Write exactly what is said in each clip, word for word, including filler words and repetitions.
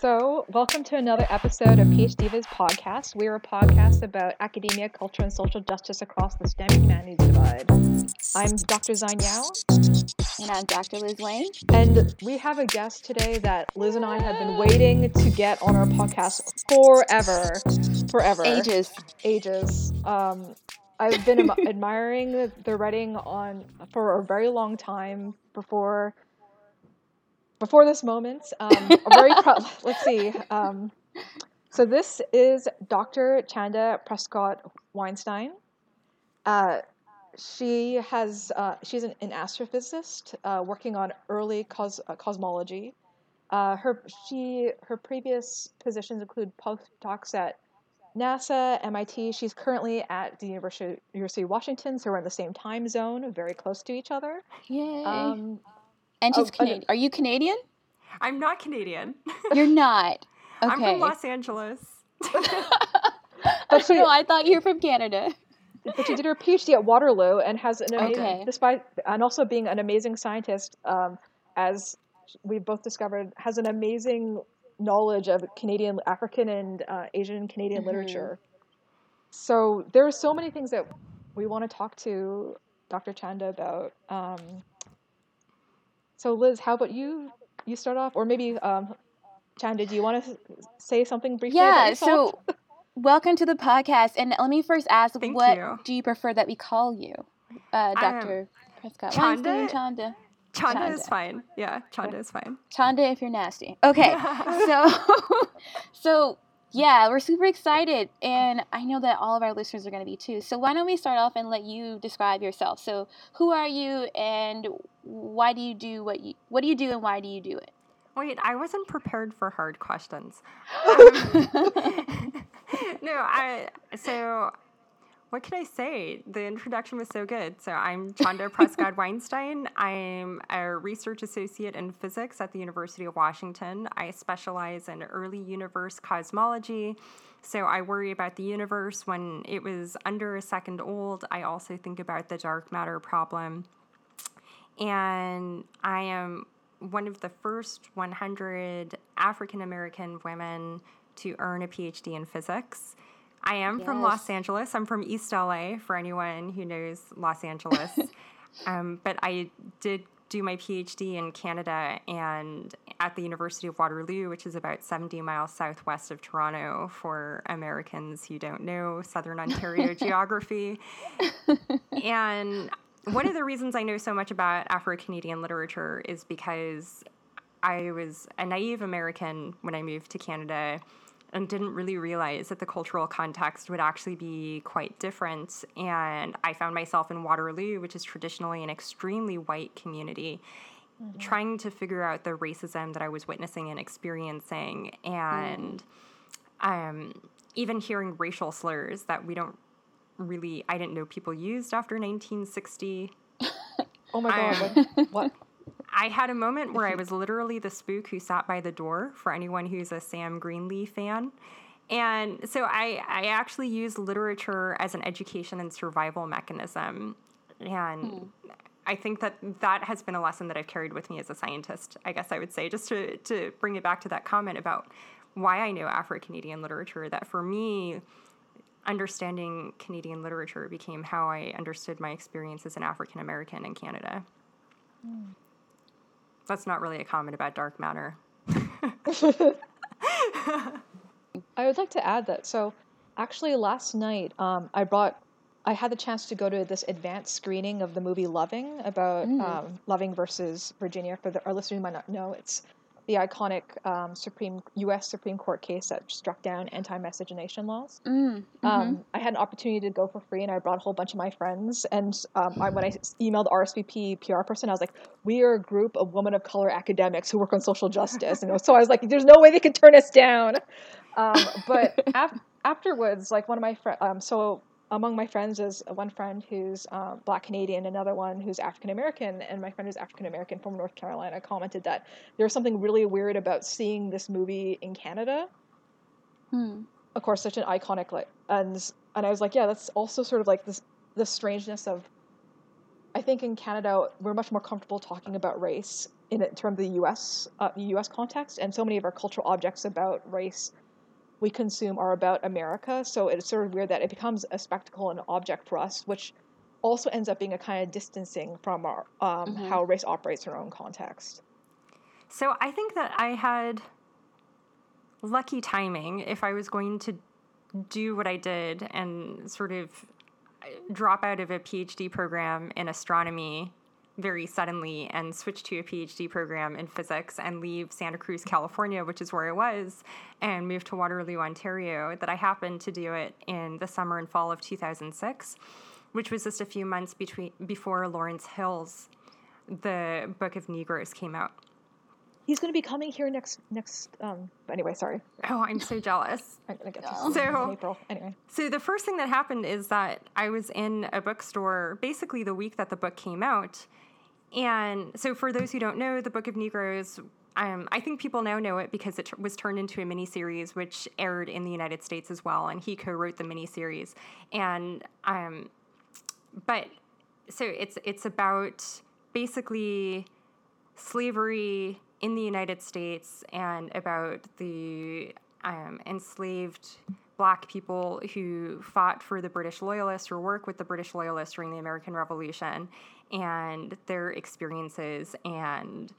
So, welcome to another episode of PhDiva's Podcast. We're a podcast about academia, culture, and social justice across the STEM humanities divide. I'm Doctor Zain Yau. And I'm Doctor Liz Wayne. And we have a guest today that Liz and I have been waiting to get on our podcast forever. Forever. Ages. Ages. Um, I've been am- admiring the writing on for a very long time before... Before this moment, um, very pro- let's see. Um, so this is Doctor Chanda Prescod-Weinstein. Uh, she has uh, she's an, an astrophysicist uh, working on early cos- uh, cosmology. Uh, her she her previous positions include postdocs at NASA, M I T. She's currently at the University, University of Washington, so we're in the same time zone, very close to each other. Yay. Um, And she's oh, Canadian. Are you Canadian? I'm not Canadian. You're not. Okay. I'm from Los Angeles. But she, no, I thought you were from Canada. But she did her PhD at Waterloo and has an amazing, okay. despite and also being an amazing scientist, um, as we both discovered, has an amazing knowledge of Canadian, African, and uh, Asian Canadian mm-hmm. literature. So there are so many things that we want to talk to Doctor Chanda about. Um, So Liz, how about you? You start off, or maybe um, Chanda, do you want to say something briefly? Yeah. So, welcome to the podcast, and let me first ask, Thank what you. do you prefer that we call you, uh, Doctor Um, Prescod? Chanda. Chanda. Chanda is fine. Yeah, Chanda is fine. Chanda, if you're nasty. Okay. so, so yeah, we're super excited, and I know that all of our listeners are going to be too. So why don't we start off and let you describe yourself? So who are you, and why do you do what you what do you do and why do you do it? Wait, I wasn't prepared for hard questions. Um, no, I so what can I say? The introduction was so good. So I'm Chanda Prescod-Weinstein. I'm a research associate in physics at the University of Washington. I specialize in early universe cosmology. So I worry about the universe when it was under a second old. I also think about the dark matter problem. And I am one of the first one hundred African-American women to earn a PhD in physics. I am yes. from Los Angeles. I'm from East L A, for anyone who knows Los Angeles. um, but I did do my PhD in Canada and at the University of Waterloo, which is about seventy miles southwest of Toronto, for Americans who don't know Southern Ontario geography. And one of the reasons I know so much about Afro-Canadian literature is because I was a naive American when I moved to Canada and didn't really realize that the cultural context would actually be quite different. And I found myself in Waterloo, which is traditionally an extremely white community, mm-hmm. trying to figure out the racism that I was witnessing and experiencing, and mm. um, even hearing racial slurs that we don't really, I didn't know people used after nineteen sixty. Oh my God, um, what? what? I had a moment where I was literally the spook who sat by the door, for anyone who's a Sam Greenleaf fan. And so I, I actually use literature as an education and survival mechanism. And hmm. I think that that has been a lesson that I've carried with me as a scientist, I guess I would say, just to, to bring it back to that comment about why I know Afro-Canadian literature, that for me, understanding Canadian literature became how I understood my experience as an African-American in Canada. Hmm. That's not really a comment about dark matter. I would like to add that. So actually last night um, I brought, I had the chance to go to this advanced screening of the movie Loving about mm. um, Loving versus Virginia. For the, our listeners who might not know, it's the iconic um, Supreme U S Supreme Court case that struck down anti-miscegenation laws. Mm, mm-hmm. um, I had an opportunity to go for free, and I brought a whole bunch of my friends. And um, I, when I emailed R S V P P R person, I was like, "We are a group of women of color academics who work on social justice." And so I was like, "There's no way they can turn us down." Um, but af- afterwards, like one of my friends, um, so among my friends is one friend who's um, Black Canadian, another one who's African-American, and my friend who's African-American from North Carolina commented that there was something really weird about seeing this movie in Canada. Hmm. Of course, such an iconic, like, and and I was like, yeah, that's also sort of like this the strangeness of, I think in Canada, we're much more comfortable talking about race in terms of the U S uh, U S context, and so many of our cultural objects about race we consume are about America. So it's sort of weird that it becomes a spectacle and an object for us, which also ends up being a kind of distancing from our um, mm-hmm. how race operates in our own context. So I think that I had lucky timing if I was going to do what I did and sort of drop out of a PhD program in astronomy very suddenly and switch to a PhD program in physics and leave Santa Cruz, California, which is where I was, and move to Waterloo, Ontario, that I happened to do it in the summer and fall of two thousand six, which was just a few months between before Lawrence Hill's The Book of Negroes came out. He's going to be coming here next, next, um, but anyway, sorry. Oh, I'm so jealous. I'm going to get to so, in April. Anyway. So the first thing that happened is that I was in a bookstore basically the week that the book came out. And so for those who don't know, The Book of Negroes, um, I think people now know it because it t- was turned into a miniseries, which aired in the United States as well. And he co-wrote the miniseries. And, um, but so it's, it's about basically slavery in the United States and about the um, enslaved Black people who fought for the British Loyalists or worked with the British Loyalists during the American Revolution and their experiences and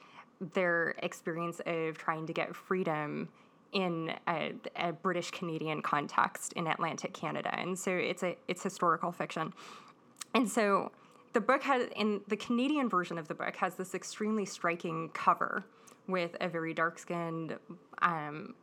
their experience of trying to get freedom in a, a British-Canadian context in Atlantic Canada. And so it's a it's historical fiction. And so the book has, in the Canadian version of the book, has this extremely striking cover with a very dark-skinned um,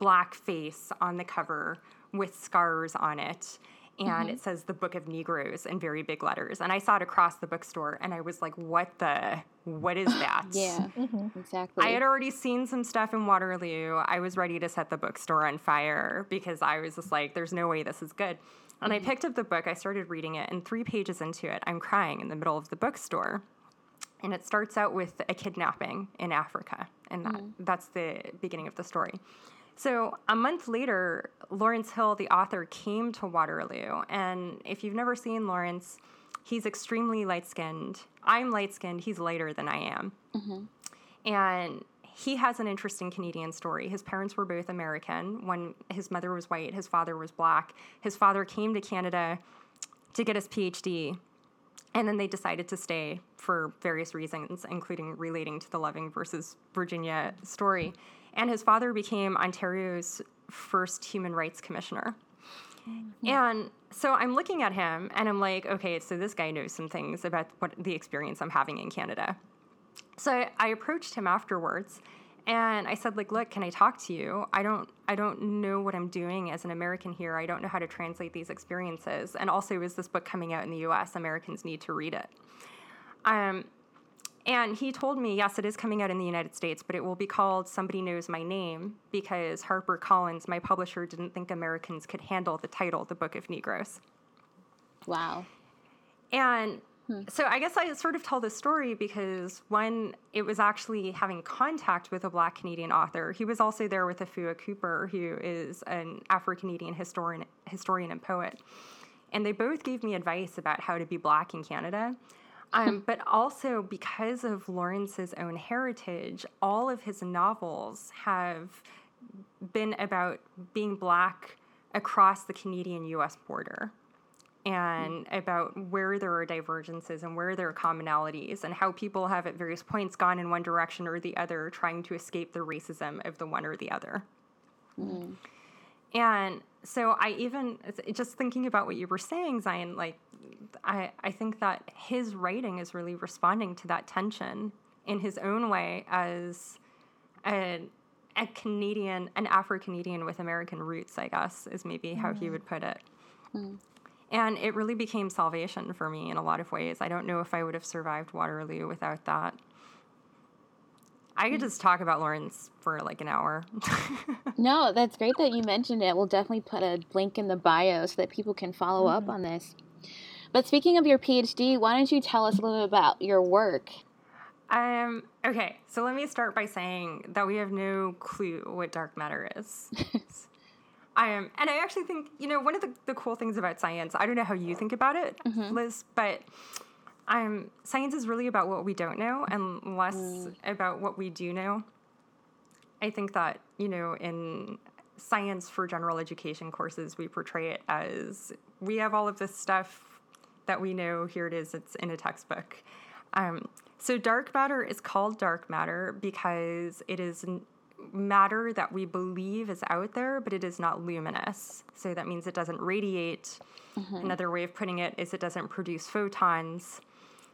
Black face on the cover with scars on it. And mm-hmm. it says The Book of Negroes in very big letters. And I saw it across the bookstore, and I was like, what the, what is that? yeah, mm-hmm. exactly. I had already seen some stuff in Waterloo. I was ready to set the bookstore on fire because I was just like, there's no way this is good. And I picked up the book, I started reading it, and three pages into it, I'm crying in the middle of the bookstore. And it starts out with a kidnapping in Africa, and that, mm-hmm. that's the beginning of the story. So a month later, Lawrence Hill, the author, came to Waterloo, and if you've never seen Lawrence, he's extremely light-skinned. I'm light-skinned, he's lighter than I am. Mm-hmm. And he has an interesting Canadian story. His parents were both American. One, his mother was white, his father was Black. His father came to Canada to get his PhD, and then they decided to stay for various reasons, including relating to the Loving versus Virginia story. And his father became Ontario's first human rights commissioner. Yeah. And so I'm looking at him, and I'm like, okay, so this guy knows some things about what the experience I'm having in Canada. So I approached him afterwards, and I said, like, look, can I talk to you? I don't I don't know what I'm doing as an American here. I don't know how to translate these experiences. And also, is this book coming out in the U S? Americans need to read it. Um, and he told me, yes, it is coming out in the United States, but it will be called Somebody Knows My Name, because HarperCollins, my publisher, didn't think Americans could handle the title, The Book of Negroes. Wow. And so I guess I sort of tell this story because, one, it was actually having contact with a Black Canadian author. He was also there with Afua Cooper, who is an Afro-Canadian historian, historian and poet. And they both gave me advice about how to be Black in Canada. Um, but also because of Lawrence's own heritage, all of his novels have been about being Black across the Canadian-U S border, and about where there are divergences and where there are commonalities and how people have at various points gone in one direction or the other, trying to escape the racism of the one or the other. Mm. And so I even, just thinking about what you were saying, Zain, like, I, I think that his writing is really responding to that tension in his own way as a, a Canadian, an Afro-Canadian with American roots, I guess, is maybe how mm. he would put it. Mm. And it really became salvation for me in a lot of ways. I don't know if I would have survived Waterloo without that. I could just talk about Lawrence for like an hour. No, that's great that you mentioned it. We'll definitely put a link in the bio so that people can follow mm-hmm. up on this. But speaking of your PhD, why don't you tell us a little bit about your work? Um, okay, so let me start by saying that we have no clue what dark matter is. Um, and I actually think, you know, one of the, the cool things about science, I don't know how you think about it, mm-hmm. Liz, but I'm, science is really about what we don't know and less mm. about what we do know. I think that, you know, in science for general education courses, we portray it as we have all of this stuff that we know. Here it is. It's in a textbook. Um, so dark matter is called dark matter because it is matter that we believe is out there, but it is not luminous. So that means it doesn't radiate. Mm-hmm. Another way of putting it is it doesn't produce photons.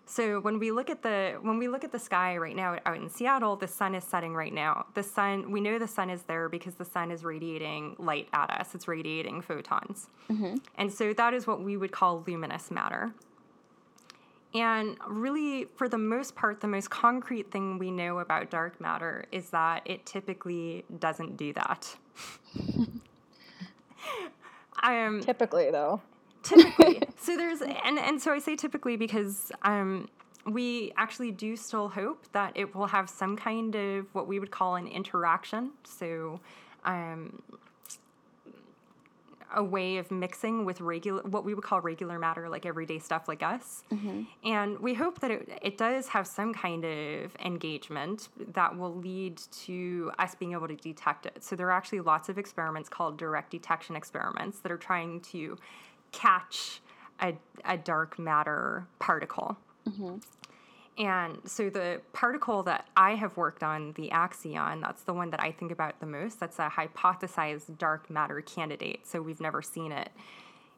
So when we look at the when we look at the sky right now out in Seattle, the sun is setting right now. The sun, we know the sun is there because the sun is radiating light at us. It's radiating photons. Mm-hmm. And so that is what we would call luminous matter. And really, for the most part, the most concrete thing we know about dark matter is that it typically doesn't do that. um, typically, though. Typically. So there's, and, and so I say typically because um, we actually do still hope that it will have some kind of what we would call an interaction. So um, a way of mixing with regular, what we would call regular matter, like everyday stuff like us. Mm-hmm. And we hope that it, it does have some kind of engagement that will lead to us being able to detect it. So there are actually lots of experiments called direct detection experiments that are trying to catch a, a dark matter particle. Mm-hmm. And so the particle that I have worked on, the axion, that's the one that I think about the most. That's a hypothesized dark matter candidate, so we've never seen it,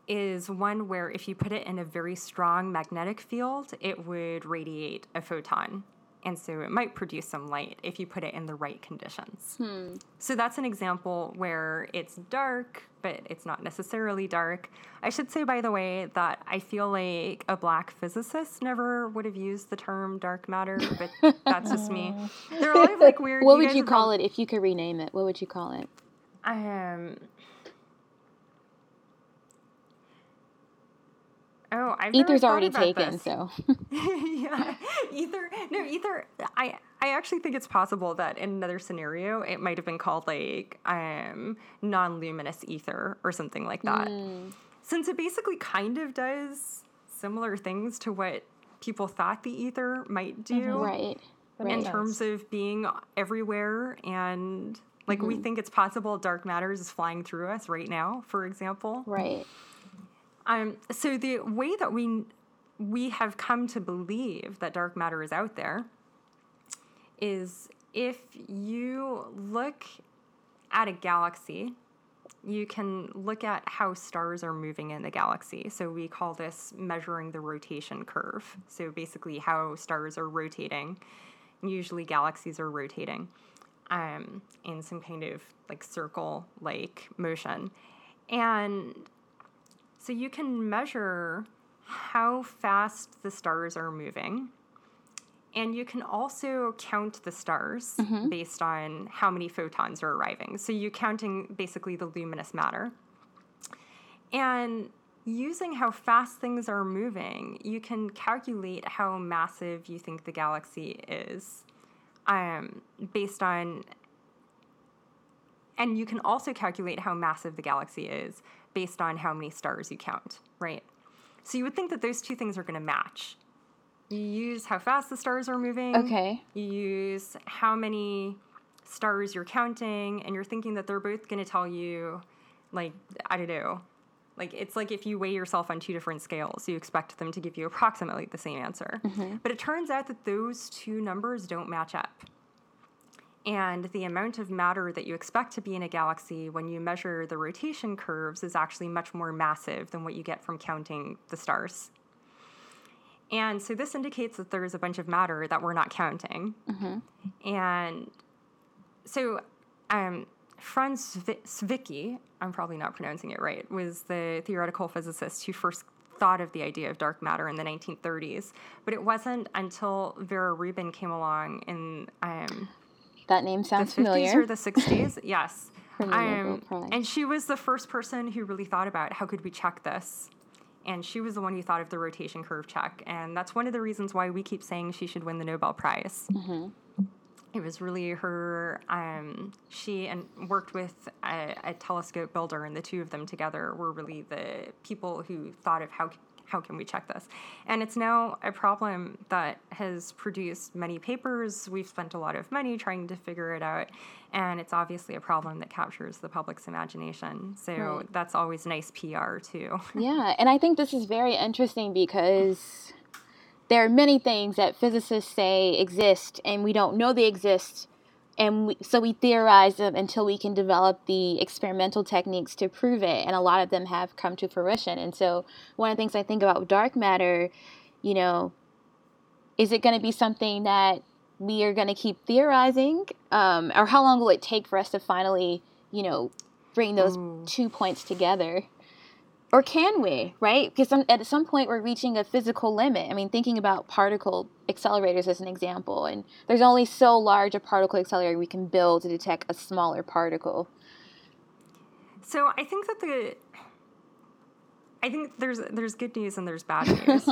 is one where if you put it in a very strong magnetic field, it would radiate a photon. And so it might produce some light if you put it in the right conditions. Hmm. So that's an example where it's dark, but it's not necessarily dark. I should say, by the way, that I feel like a black physicist never would have used the term dark matter, but that's just me. They're all like weird. What you would you call all... it if you could rename it? What would you call it? Um. Oh, I've Ether's already taken, this. so. Yeah, ether. No, ether. I I actually think it's possible that in another scenario, it might have been called like um, non-luminous ether or something like that, mm. since it basically kind of does similar things to what people thought the ether might do, mm-hmm. right? right? In terms of being everywhere and like mm-hmm. we think it's possible dark matter is flying through us right now, for example, right? Um, so the way that we we have come to believe that dark matter is out there is if you look at a galaxy, you can look at how stars are moving in the galaxy. So we call this measuring the rotation curve. So basically how stars are rotating. Usually galaxies are rotating um, in some kind of like circle-like motion. And so you can measure how fast the stars are moving, and you can also count the stars mm-hmm. based on how many photons are arriving. So you're counting basically the luminous matter. And using how fast things are moving, you can calculate how massive you think the galaxy is um, based on... And you can also calculate how massive the galaxy is based on how many stars you count, right? So you would think that those two things are going to match. You use how fast the stars are moving. Okay. You use how many stars you're counting, and you're thinking that they're both going to tell you, like, I don't know. Like, it's like if you weigh yourself on two different scales, you expect them to give you approximately the same answer. Mm-hmm. But it turns out that those two numbers don't match up. And the amount of matter that you expect to be in a galaxy when you measure the rotation curves is actually much more massive than what you get from counting the stars. And so this indicates that there's a bunch of matter that we're not counting. Mm-hmm. And so um, Franz Zwicky, I'm probably not pronouncing it right, was the theoretical physicist who first thought of the idea of dark matter in the nineteen thirties. But it wasn't until Vera Rubin came along in... Um, That name sounds familiar. The fifties familiar. Or the sixties, yes. um, and she was the first person who really thought about how could we check this. And she was the one who thought of the rotation curve check. And that's one of the reasons why we keep saying she should win the Nobel Prize. Mm-hmm. It was really her, um, she and worked with a, a telescope builder, and the two of them together were really the people who thought of how how can we check this? And it's now a problem that has produced many papers. We've spent a lot of money trying to figure it out, and it's obviously a problem that captures the public's imagination. So right. that's always nice P R, too. Yeah, and I think this is very interesting because there are many things that physicists say exist, and we don't know they exist. And we, so we theorize them until we can develop the experimental techniques to prove it. And a lot of them have come to fruition. And so one of the things I think about dark matter, you know, is it going to be something that we are going to keep theorizing? Um, or how long will it take for us to finally, you know, bring those mm. two points together? Or can we, right? Because some, at some point we're reaching a physical limit. I mean, thinking about particle accelerators as an example, and there's only so large a particle accelerator we can build to detect a smaller particle. So I think that the, I think there's there's good news and there's bad news.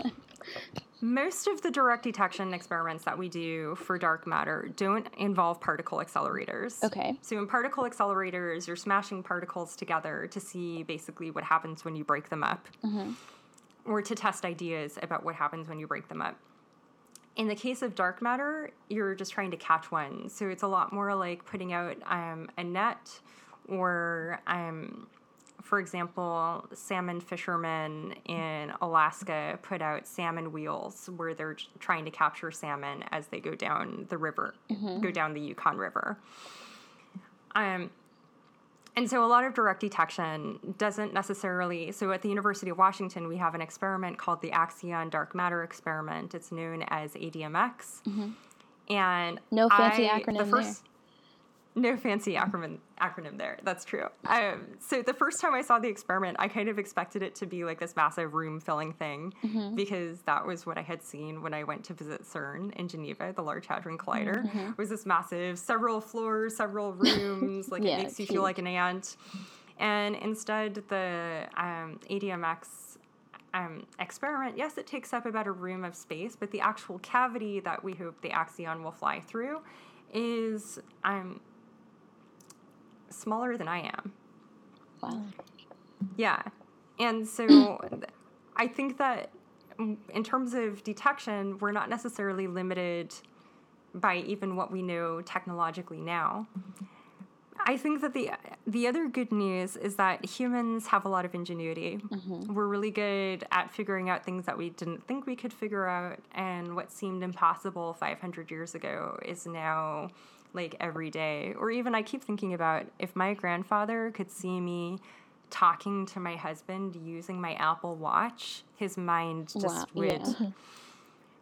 Most of the direct detection experiments that we do for dark matter don't involve particle accelerators. Okay. So in particle accelerators, you're smashing particles together to see basically what happens when you break them up, mm-hmm. or to test ideas about what happens when you break them up. In the case of dark matter, you're just trying to catch one. So it's a lot more like putting out um, a net or... Um, For example, salmon fishermen in Alaska put out salmon wheels where they're trying to capture salmon as they go down the river, mm-hmm. go down the Yukon River. Um, and so a lot of direct detection doesn't necessarily... So at the University of Washington, we have an experiment called the Axion Dark Matter Experiment. It's known as A D M X. Mm-hmm. And no fancy I, acronym the first, there. No fancy acronym acronym there. That's true. Um, so the first time I saw the experiment, I kind of expected it to be like this massive room-filling thing mm-hmm. because that was what I had seen when I went to visit CERN in Geneva, the Large Hadron Collider. Mm-hmm. It was this massive, several floors, several rooms, like yeah, it makes you cute. Feel like an ant. And instead, the um, A D M X um, experiment, yes, it takes up about a room of space, but the actual cavity that we hope the axion will fly through is... Um, smaller than I am. Wow. Yeah. And so I think that in terms of detection, we're not necessarily limited by even what we know technologically now. I think that the the other good news is that humans have a lot of ingenuity. Mm-hmm. We're really good at figuring out things that we didn't think we could figure out, and what seemed impossible five hundred years ago is now... like every day. Or even I keep thinking about if my grandfather could see me talking to my husband using my Apple Watch, his mind just wow, would. Yeah.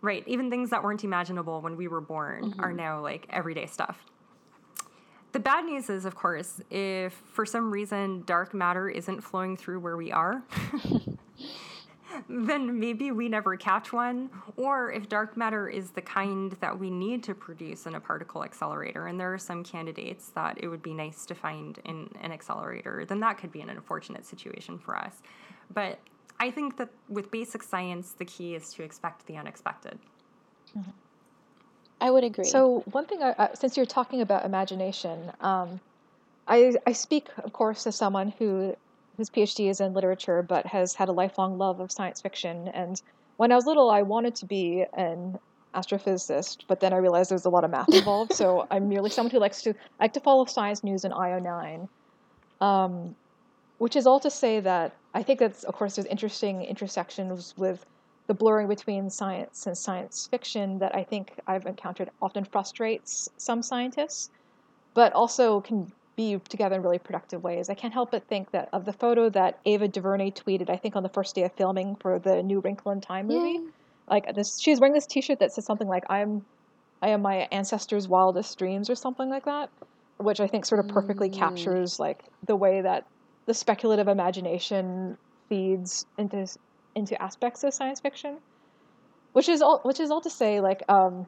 Right. Even things that weren't imaginable when we were born mm-hmm. are now like everyday stuff. The bad news is, of course, if for some reason dark matter isn't flowing through where we are, then maybe we never catch one. Or if dark matter is the kind that we need to produce in a particle accelerator, and there are some candidates that it would be nice to find in an accelerator, then that could be an unfortunate situation for us. But I think that with basic science, the key is to expect the unexpected. Mm-hmm. I would agree. So one thing, uh, since you're talking about imagination, um, I, I speak, of course, as someone who... His PhD is in literature, but has had a lifelong love of science fiction. And when I was little, I wanted to be an astrophysicist, but then I realized there was a lot of math involved. So I'm merely someone who likes to like to follow science news and I O nine, um, which is all to say that I think that's, of course, there's interesting intersections with the blurring between science and science fiction that I think I've encountered often frustrates some scientists, but also can be together in really productive ways. I can't help but think that of the photo that Ava DuVernay tweeted, I think on the first day of filming for the new Wrinkle in Time movie, yeah. like this, she was wearing this T-shirt that says something like, I'm, I am my ancestors' wildest dreams or something like that, which I think sort of perfectly mm. captures like the way that the speculative imagination feeds into into aspects of science fiction, which is all, which is all to say like, um,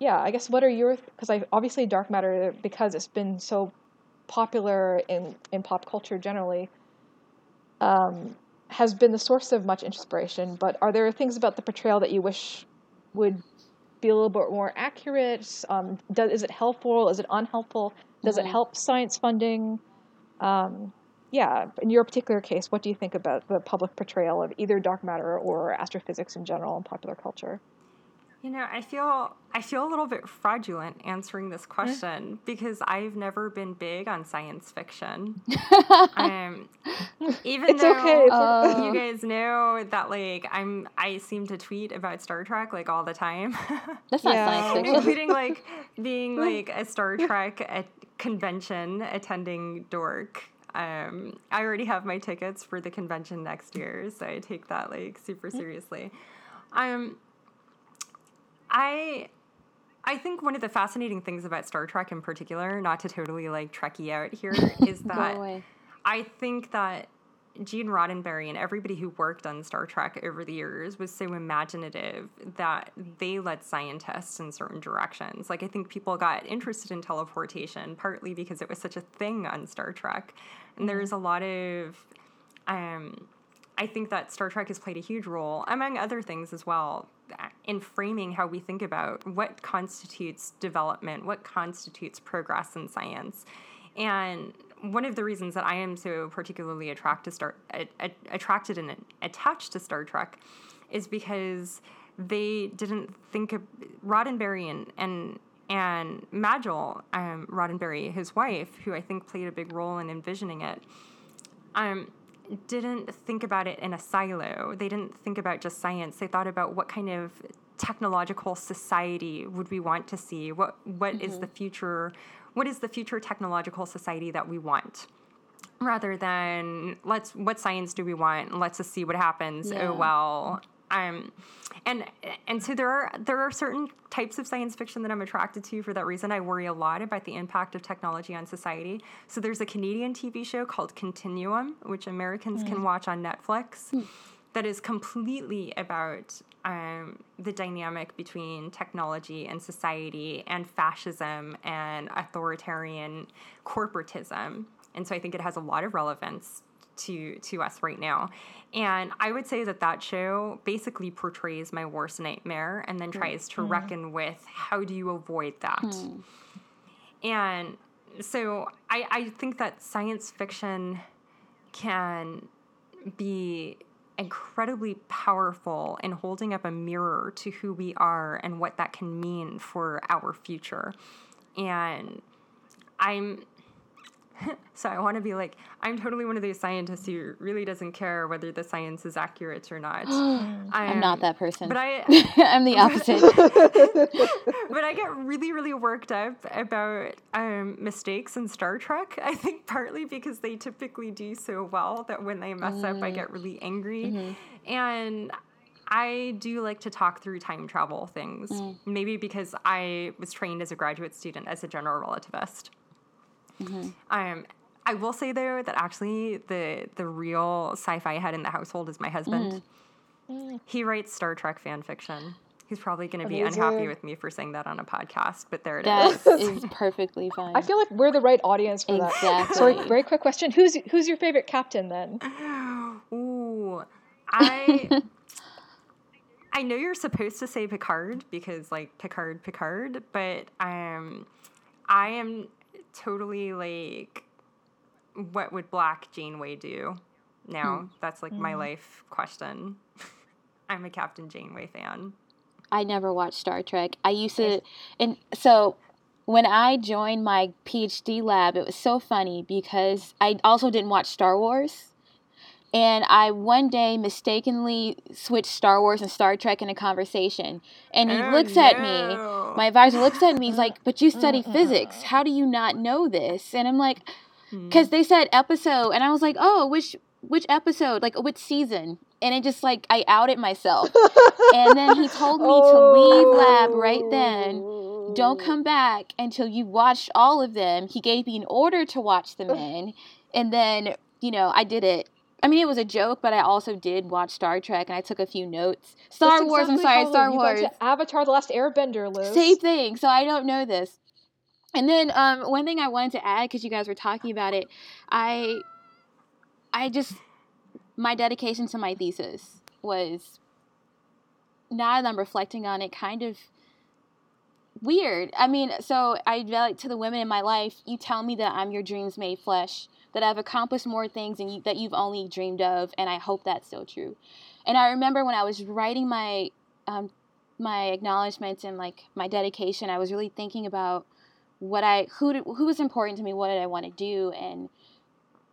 yeah, I guess what are your, because I obviously dark matter, because it's been so popular in, in pop culture generally, um, has been the source of much inspiration. But are there things about the portrayal that you wish would be a little bit more accurate? Um, does, is it helpful? Is it unhelpful? Does mm-hmm. it help science funding? Um, yeah, in your particular case, what do you think about the public portrayal of either dark matter or astrophysics in general in popular culture? You know, I feel I feel a little bit fraudulent answering this question yeah. because I've never been big on science fiction. um, even it's though okay. uh, you guys know that, like, I'm I seem to tweet about Star Trek like all the time. That's not yeah. science fiction, including like being like a Star Trek at convention attending dork. Um, I already have my tickets for the convention next year, so I take that like super seriously. Um. I I think one of the fascinating things about Star Trek in particular, not to totally like Trekkie out here, is that I think that Gene Roddenberry and everybody who worked on Star Trek over the years was so imaginative that they led scientists in certain directions. Like, I think people got interested in teleportation partly because it was such a thing on Star Trek. And there's a lot of... um. I think that Star Trek has played a huge role, among other things as well, in framing how we think about what constitutes development, what constitutes progress in science. And one of the reasons that I am so particularly attracted to Star, attracted and attached to Star Trek is because they didn't think of Roddenberry and, and and Majel, um, Roddenberry, his wife, who I think played a big role in envisioning it, um, didn't think about it in a silo. They didn't think about just science. They thought about what kind of technological society would we want to see? What what mm-hmm. is the future? What is the future technological society that we want? Rather than let's what science do we want? Let's just see what happens. Yeah. Oh well. Um, and and so there are there are certain types of science fiction that I'm attracted to for that reason. I worry a lot about the impact of technology on society. So there's a Canadian T V show called Continuum, which Americans mm. can watch on Netflix, mm. that is completely about um, the dynamic between technology and society and fascism and authoritarian corporatism. And so I think it has a lot of relevance to to us right now. And I would say that that show basically portrays my worst nightmare and then tries to mm. reckon with how do you avoid that. Mm. And so I, I think that science fiction can be incredibly powerful in holding up a mirror to who we are and what that can mean for our future. And I'm... So I want to be like, I'm totally one of those scientists who really doesn't care whether the science is accurate or not. I'm, I'm not that person. But I, I'm the opposite. But I get really, really worked up about um, mistakes in Star Trek. I think partly because they typically do so well that when they mess mm. up, I get really angry. Mm-hmm. And I do like to talk through time travel things, mm. maybe because I was trained as a graduate student as a general relativist. Mm-hmm. Um, I will say, though, that actually the the real sci-fi head in the household is my husband. Mm. Mm. He writes Star Trek fan fiction. He's probably going to be unhappy with me for saying that on a podcast, but there it that is. That is perfectly fine. I feel like we're the right audience for exactly. that. So, very quick question. Who's who's your favorite captain, then? Ooh, I... I know you're supposed to say Picard, because, like, Picard, Picard, but um, I am... totally like what would Black Janeway do now? Mm. That's like mm. my life question. I'm a Captain Janeway fan. I never watched Star Trek. I used to, and so when I joined my PhD lab, it was so funny because I also didn't watch Star Wars. And I one day mistakenly switched Star Wars and Star Trek in a conversation. And he oh, looks no. at me, my advisor looks at me, he's like, but you study physics. How do you not know this? And I'm like, because they said episode. And I was like, oh, which which episode? Like, which season? And it just like, I outed myself. And then he told me oh. to leave lab right then. Don't come back until you watched all of them. He gave me an order to watch them in. And then, you know, I did it. I mean, it was a joke, but I also did watch Star Trek, and I took a few notes. Star That's Wars, exactly I'm sorry, Star you Wars. Went to Avatar: The Last Airbender, Liz. Same thing, so I don't know this. And then um, one thing I wanted to add, because you guys were talking about it, I, I just, my dedication to my thesis was, now that I'm reflecting on it, kind of weird. I mean, so I like to the women in my life, you tell me that I'm your dreams made flesh, that I've accomplished more things than you, that you've only dreamed of, and I hope that's still true. And I remember when I was writing my um, my acknowledgments and like my dedication, I was really thinking about what I who did, who was important to me, what did I want to do, and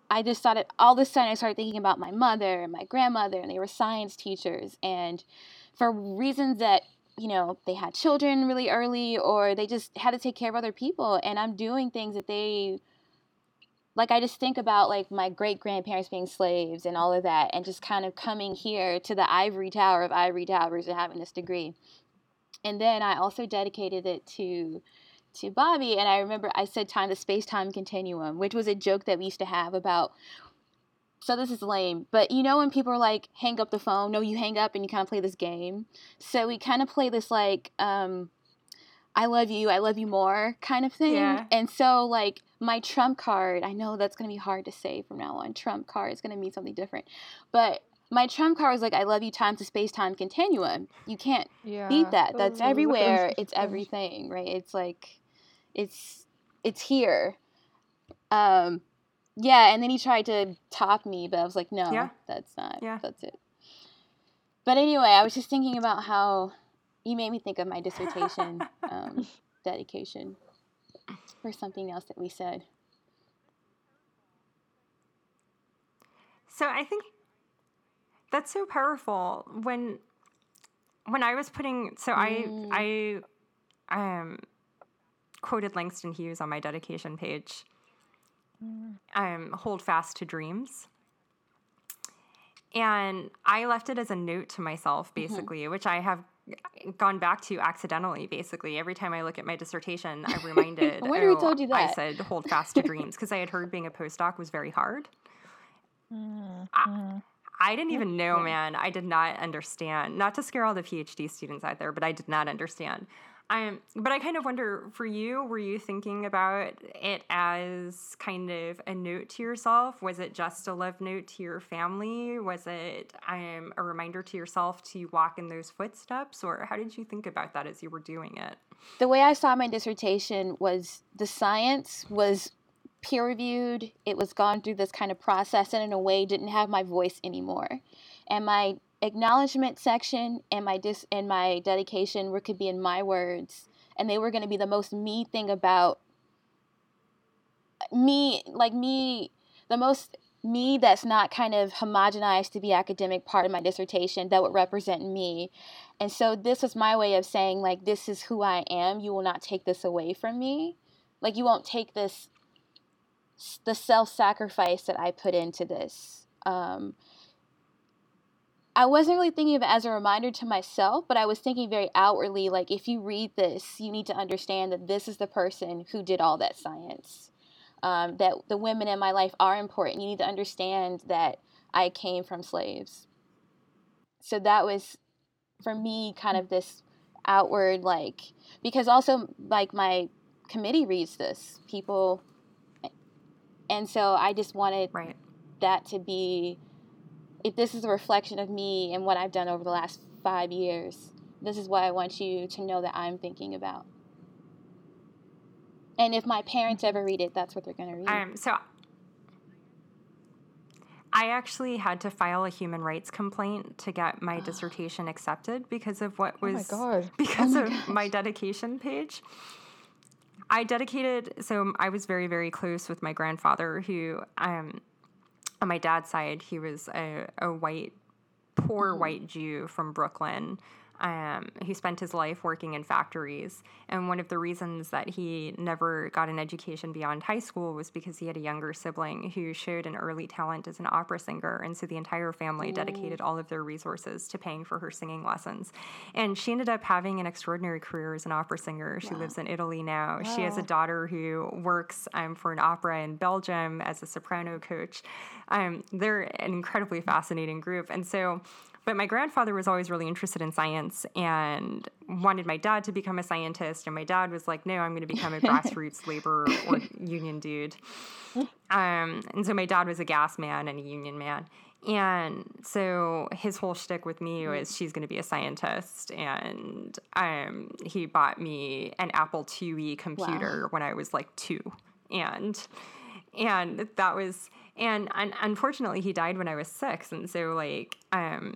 I just thought it, all of a sudden I started thinking about my mother and my grandmother, and they were science teachers, and for reasons that, you know, they had children really early or they just had to take care of other people, and I'm doing things that they, like, I just think about like my great grandparents being slaves and all of that, and just kind of coming here to the ivory tower of ivory towers and having this degree. And then I also dedicated it to to Bobby, and I remember I said time, the space-time continuum, which was a joke that we used to have about, so this is lame, but you know when people are like, hang up the phone, no, you hang up and you kind of play this game. So we kind of play this like, um, I love you, I love you more kind of thing. Yeah. And so like my trump card, I know that's going to be hard to say from now on, trump card is going to mean something different. But my trump card was like, I love you times the space-time continuum. You can't yeah. beat that. That's Ooh, everywhere. That it's everything, right? It's like, it's, it's here. Um, Yeah, and then he tried to top me, but I was like, no, yeah. that's not, yeah. that's it. But anyway, I was just thinking about how you made me think of my dissertation um, dedication or something else that we said. So I think that's so powerful. When when I was putting, so mm. I I um, quoted Langston Hughes on my dedication page. Um, hold fast to dreams. And I left it as a note to myself, basically, mm-hmm. which I have gone back to accidentally, basically. Every time I look at my dissertation, I'm reminded, I wonder who told you that. I said hold fast to dreams, because I had heard being a postdoc was very hard. Mm-hmm. I, I didn't even know, man. I did not understand. Not to scare all the PhD students out there, but I did not understand. Um, but I kind of wonder, for you, were you thinking about it as kind of a note to yourself? Was it just a love note to your family? Was it um, a reminder to yourself to walk in those footsteps? Or how did you think about that as you were doing it? The way I saw my dissertation was the science was peer-reviewed. It was gone through this kind of process and in a way didn't have my voice anymore. And my acknowledgement section and my dis and my dedication were could be in my words, and they were going to be the most me thing about me, like me, the most me that's not kind of homogenized to be academic part of my dissertation that would represent me. And so this was my way of saying, like, this is who I am. You will not take this away from me. Like, you won't take this, the self-sacrifice that I put into this. Um, I wasn't really thinking of it as a reminder to myself, but I was thinking very outwardly, like, if you read this, you need to understand that this is the person who did all that science, um, that the women in my life are important. You need to understand that I came from slaves. So that was, for me, kind of this outward, like, because also, like, my committee reads this, people, and so I just wanted right. that to be... If this is a reflection of me and what I've done over the last five years, this is what I want you to know that I'm thinking about. And if my parents ever read it, that's what they're going to read. Um, so I actually had to file a human rights complaint to get my dissertation accepted because of what was, oh my God. because oh my of gosh. my dedication page. I dedicated, so I was very, very close with my grandfather who, um, on my dad's side, he was a, a white, poor white Jew from Brooklyn um, who spent his life working in factories. And one of the reasons that he never got an education beyond high school was because he had a younger sibling who showed an early talent as an opera singer. And so the entire family dedicated all of their resources to paying for her singing lessons. And she ended up having an extraordinary career as an opera singer. She wow. lives in Italy now. Wow. She has a daughter who works um, for an opera in Belgium as a soprano coach. Um, they're an incredibly fascinating group. And so... But my grandfather was always really interested in science and wanted my dad to become a scientist. And my dad was like, no, I'm going to become a grassroots labor or union dude. Um, and so my dad was a gas man and a union man. And so his whole shtick with me was she's going to be a scientist. And um, he bought me an Apple two E computer wow. when I was like two. And and that was and, and unfortunately he died when I was six. And so like um,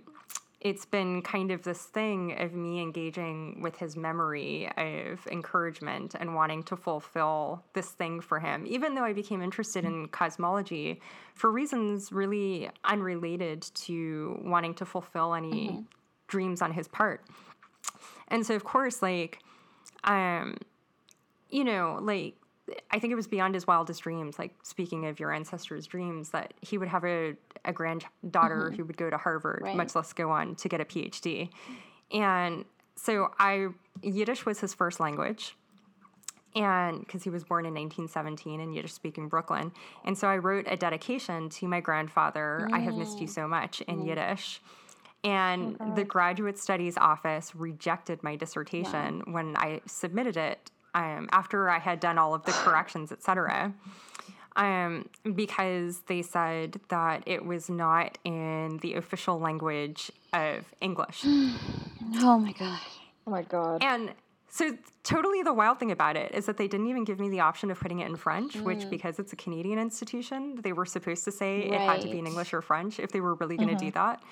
it's been kind of this thing of me engaging with his memory of encouragement and wanting to fulfill this thing for him, even though I became interested in cosmology for reasons really unrelated to wanting to fulfill any mm-hmm. dreams on his part. And so, of course, like, um, you know, like, I think it was beyond his wildest dreams, like speaking of your ancestors' dreams, that he would have a, a granddaughter mm-hmm. who would go to Harvard, right. much less go on to get a PhD. And so I, Yiddish was his first language, and because he was born in nineteen seventeen in Yiddish-speaking Brooklyn. And so I wrote a dedication to my grandfather, mm. I have missed you so much, in mm. Yiddish. And oh, the graduate studies office rejected my dissertation wow. when I submitted it. Um, after I had done all of the corrections, et cetera, um, because they said that it was not in the official language of English. Oh, my God. Oh, my God. And so totally the wild thing about it is that they didn't even give me the option of putting it in French, mm. which because it's a Canadian institution, they were supposed to say right. it had to be in English or French if they were really going to mm-hmm. do that.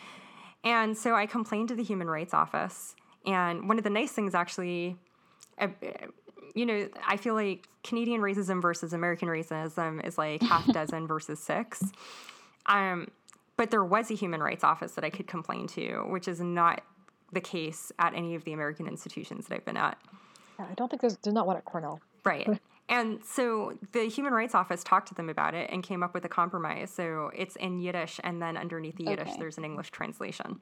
And so I complained to the Human Rights Office. And one of the nice things actually... Uh, You know, I feel like Canadian racism versus American racism is like half dozen versus six. Um, but there was a human rights office that I could complain to, which is not the case at any of the American institutions that I've been at. Yeah, I don't think there's, there's not one at Cornell. Right. And so the human rights office talked to them about it and came up with a compromise. So it's in Yiddish, and then underneath the Yiddish, okay. there's an English translation.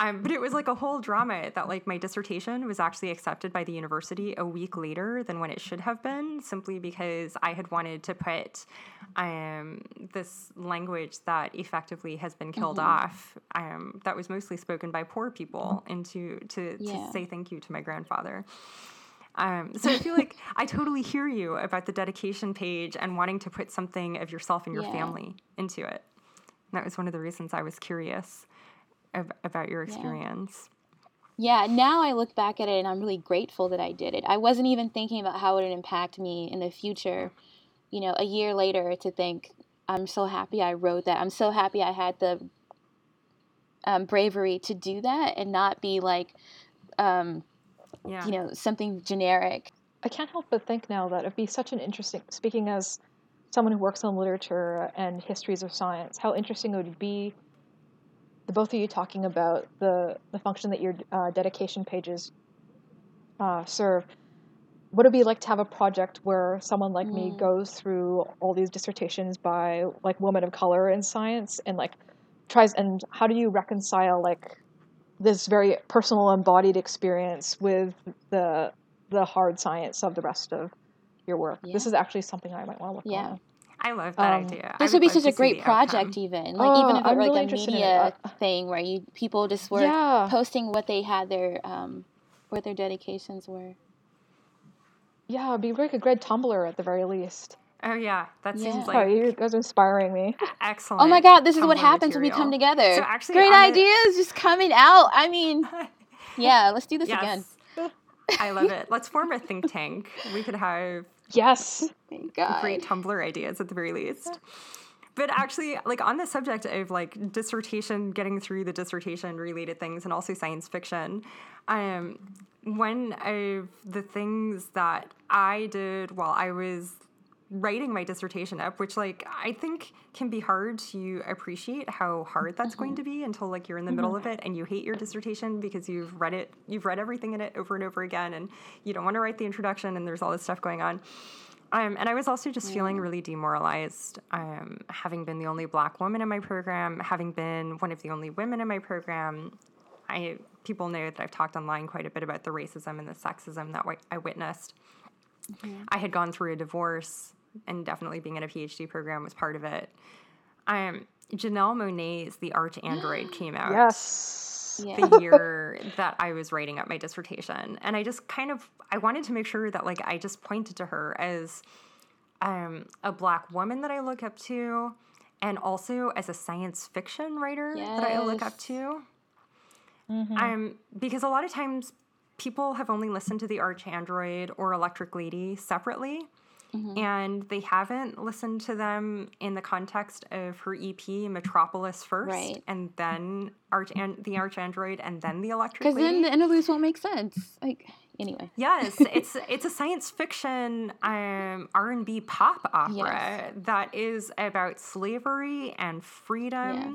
Um, but it was like a whole drama that like my dissertation was actually accepted by the university a week later than when it should have been, simply because I had wanted to put um, this language that effectively has been killed mm-hmm. off, um, that was mostly spoken by poor people, and to, to, yeah. to say thank you to my grandfather. Um, so I feel like I totally hear you about the dedication page and wanting to put something of yourself and your yeah. family into it. And that was one of the reasons I was curious about your experience. Yeah. yeah, now I look back at it and I'm really grateful that I did it. I wasn't even thinking about how it would impact me in the future, you know, a year later, to think, I'm so happy I wrote that. I'm so happy I had the um, bravery to do that and not be like, um, yeah. you know, something generic. I can't help but think now that it'd be such an interesting, speaking as someone who works on literature and histories of science, how interesting it would be, the both of you talking about the, the function that your uh, dedication pages uh, serve. What it would be like to have a project where someone like mm. me goes through all these dissertations by like women of color in science and like tries, and how do you reconcile like this very personal embodied experience with the the hard science of the rest of your work? Yeah. This is actually something I might want to look yeah. on. I love that um, idea. This would, would be such a great project, outcome. even like oh, even if it were like really a media thing where you people just were yeah. posting what they had their um, what their dedications were. Yeah, it'd be like a great Tumblr at the very least. Oh yeah, that yeah. seems like oh, you guys are inspiring me. Excellent. Oh my God, this is Tumblr what happens material. when we come together. So actually, great I'm ideas gonna... just coming out. I mean, yeah, let's do this yes. again. I love it. Let's form a think tank. We could have. Yes. Thank God. Great Tumblr ideas at the very least. But actually, like on the subject of like dissertation, getting through the dissertation related things and also science fiction, um, one of the things that I did while I was writing my dissertation up, which like I think can be hard to appreciate how hard that's mm-hmm. going to be until like you're in the mm-hmm. middle of it and you hate your dissertation because you've read it, you've read everything in it over and over again, and you don't want to write the introduction, and there's all this stuff going on. Um, and I was also just mm. feeling really demoralized, um, having been the only Black woman in my program, having been one of the only women in my program. I people know that I've talked online quite a bit about the racism and the sexism that I witnessed. Mm-hmm. I had gone through a divorce. And definitely being in a PhD program was part of it. Um, Janelle Monae's The Arch Android came out yes. yeah. the year that I was writing up my dissertation. And I just kind of, I wanted to make sure that like, I just pointed to her as um, a Black woman that I look up to, and also as a science fiction writer yes. that I look up to. Mm-hmm. Um, because a lot of times people have only listened to The Arch Android or Electric Lady separately, mm-hmm. and they haven't listened to them in the context of her E P, Metropolis, first, right. and then Arch and the Arch Android, and then the Electric Lady. Because then the interludes won't make sense. Like anyway. Yes, it's it's a science fiction um, R and B pop opera yes. that is about slavery and freedom. Yeah.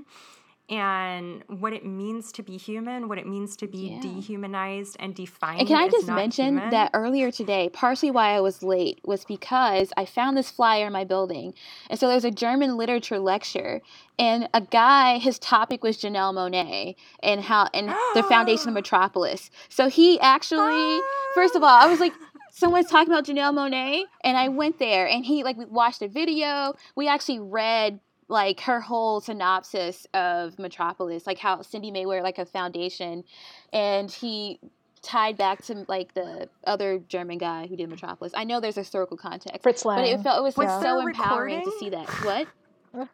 And what it means to be human, what it means to be yeah. dehumanized and defined. And can I just mention human? that earlier today, partially why I was late was because I found this flyer in my building. And so there's a German literature lecture, and a guy, his topic was Janelle Monae and how and the foundation of Metropolis. So he actually, first of all, I was like, someone's talking about Janelle Monae, and I went there, and he like we watched a video. We actually read like her whole synopsis of Metropolis, like how Cindy Mayweather, like a foundation, and he tied back to like the other German guy who did Metropolis. I know there's a historical context, Fritz Lang. But it felt it was, was yeah. so empowering recording? to see that. What?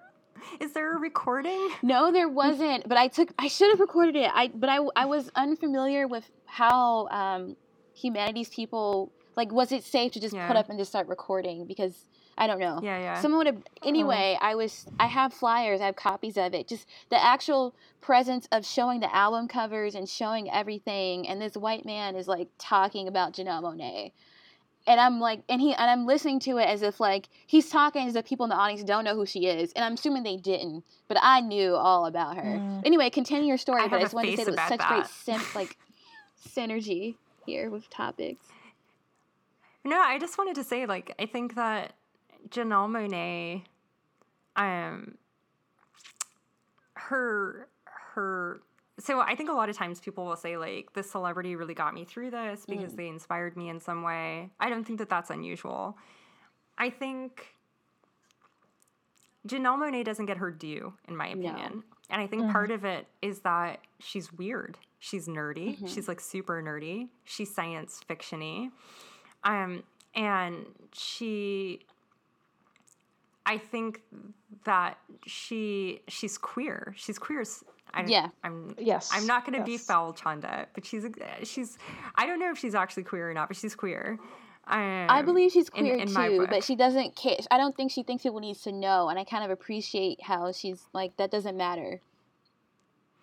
Is there a recording? No, there wasn't. But I took I should have recorded it. I but I I was unfamiliar with how um, humanities people like was it safe to just yeah. put up and just start recording because. I don't know. Yeah, yeah. Someone would have, anyway, oh. I was, I have flyers, I have copies of it. Just the actual presence of showing the album covers and showing everything. And this white man is like talking about Janelle Monae. And I'm like, and he, and I'm listening to it as if like, he's talking as if people in the audience don't know who she is. And I'm assuming they didn't, but I knew all about her. Mm. Anyway, continue your story. I but I just wanted to say that it was such that. great sim- like synergy here with topics. No, I just wanted to say, like, I think that Janelle Monae, um, her, her, so I think a lot of times people will say, like, this celebrity really got me through this because mm. they inspired me in some way. I don't think that that's unusual. I think Janelle Monae doesn't get her due, in my opinion. No. And I think mm. part of it is that she's weird. She's nerdy. Mm-hmm. She's, like, super nerdy. She's science fiction-y. Um, and she... I think that she she's queer. She's queer. I don't, yeah. I'm yes. I'm not going to yes. befoul Chanda, but she's she's. I don't know if she's actually queer or not, but she's queer. Um, I believe she's queer in, in too, but she doesn't care. I don't think she thinks people need to know, and I kind of appreciate how she's like that. Doesn't matter.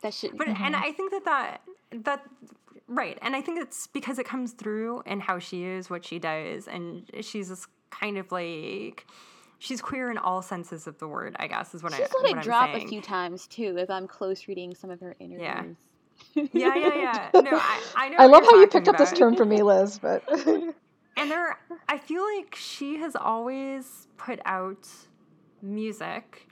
That shouldn't. But mm-hmm. and I think that that that. Right. And I think it's because it comes through in how she is, what she does, and she's this kind of like. She's queer in all senses of the word, I guess, is what I'm saying. She's let it drop a few times, too, if I'm close reading some of her interviews. Yeah, yeah, yeah. yeah. No, I, I know. I love how you picked up this term for me, Liz. But and there, I feel like she has always put out music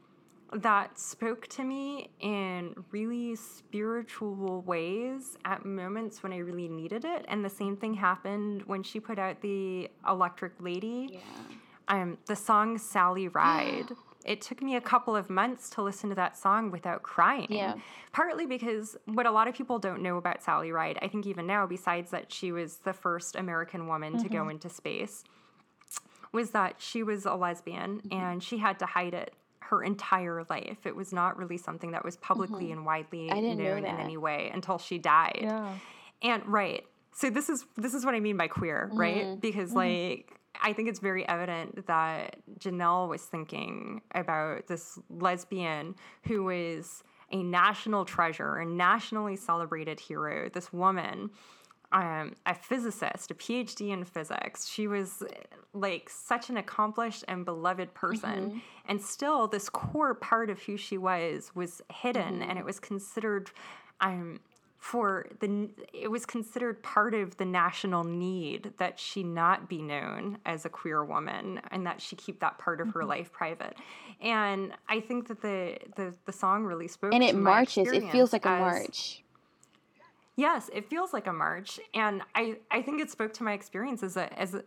that spoke to me in really spiritual ways at moments when I really needed it. And the same thing happened when she put out the Electric Lady. Yeah. Um, the song Sally Ride, yeah. it took me a couple of months to listen to that song without crying. Yeah. Partly because what a lot of people don't know about Sally Ride, I think even now, besides that she was the first American woman mm-hmm. to go into space, was that she was a lesbian mm-hmm. and she had to hide it her entire life. It was not really something that was publicly mm-hmm. and widely known in any way until she died. Yeah. And right. So this is this is what I mean by queer, mm-hmm. right? Because mm-hmm. like I think it's very evident that Janelle was thinking about this lesbian who is a national treasure, a nationally celebrated hero, this woman, um, a physicist, a PhD in physics. She was like such an accomplished and beloved person. Mm-hmm. And still this core part of who she was was hidden mm-hmm. and it was considered... Um, For the, it was considered part of the national need that she not be known as a queer woman and that she keep that part of her mm-hmm. life private. And I think that the the, the song really spoke. And it to marches. It feels like as, a march. Yes, it feels like a march. And I, I think it spoke to my experience as a as a,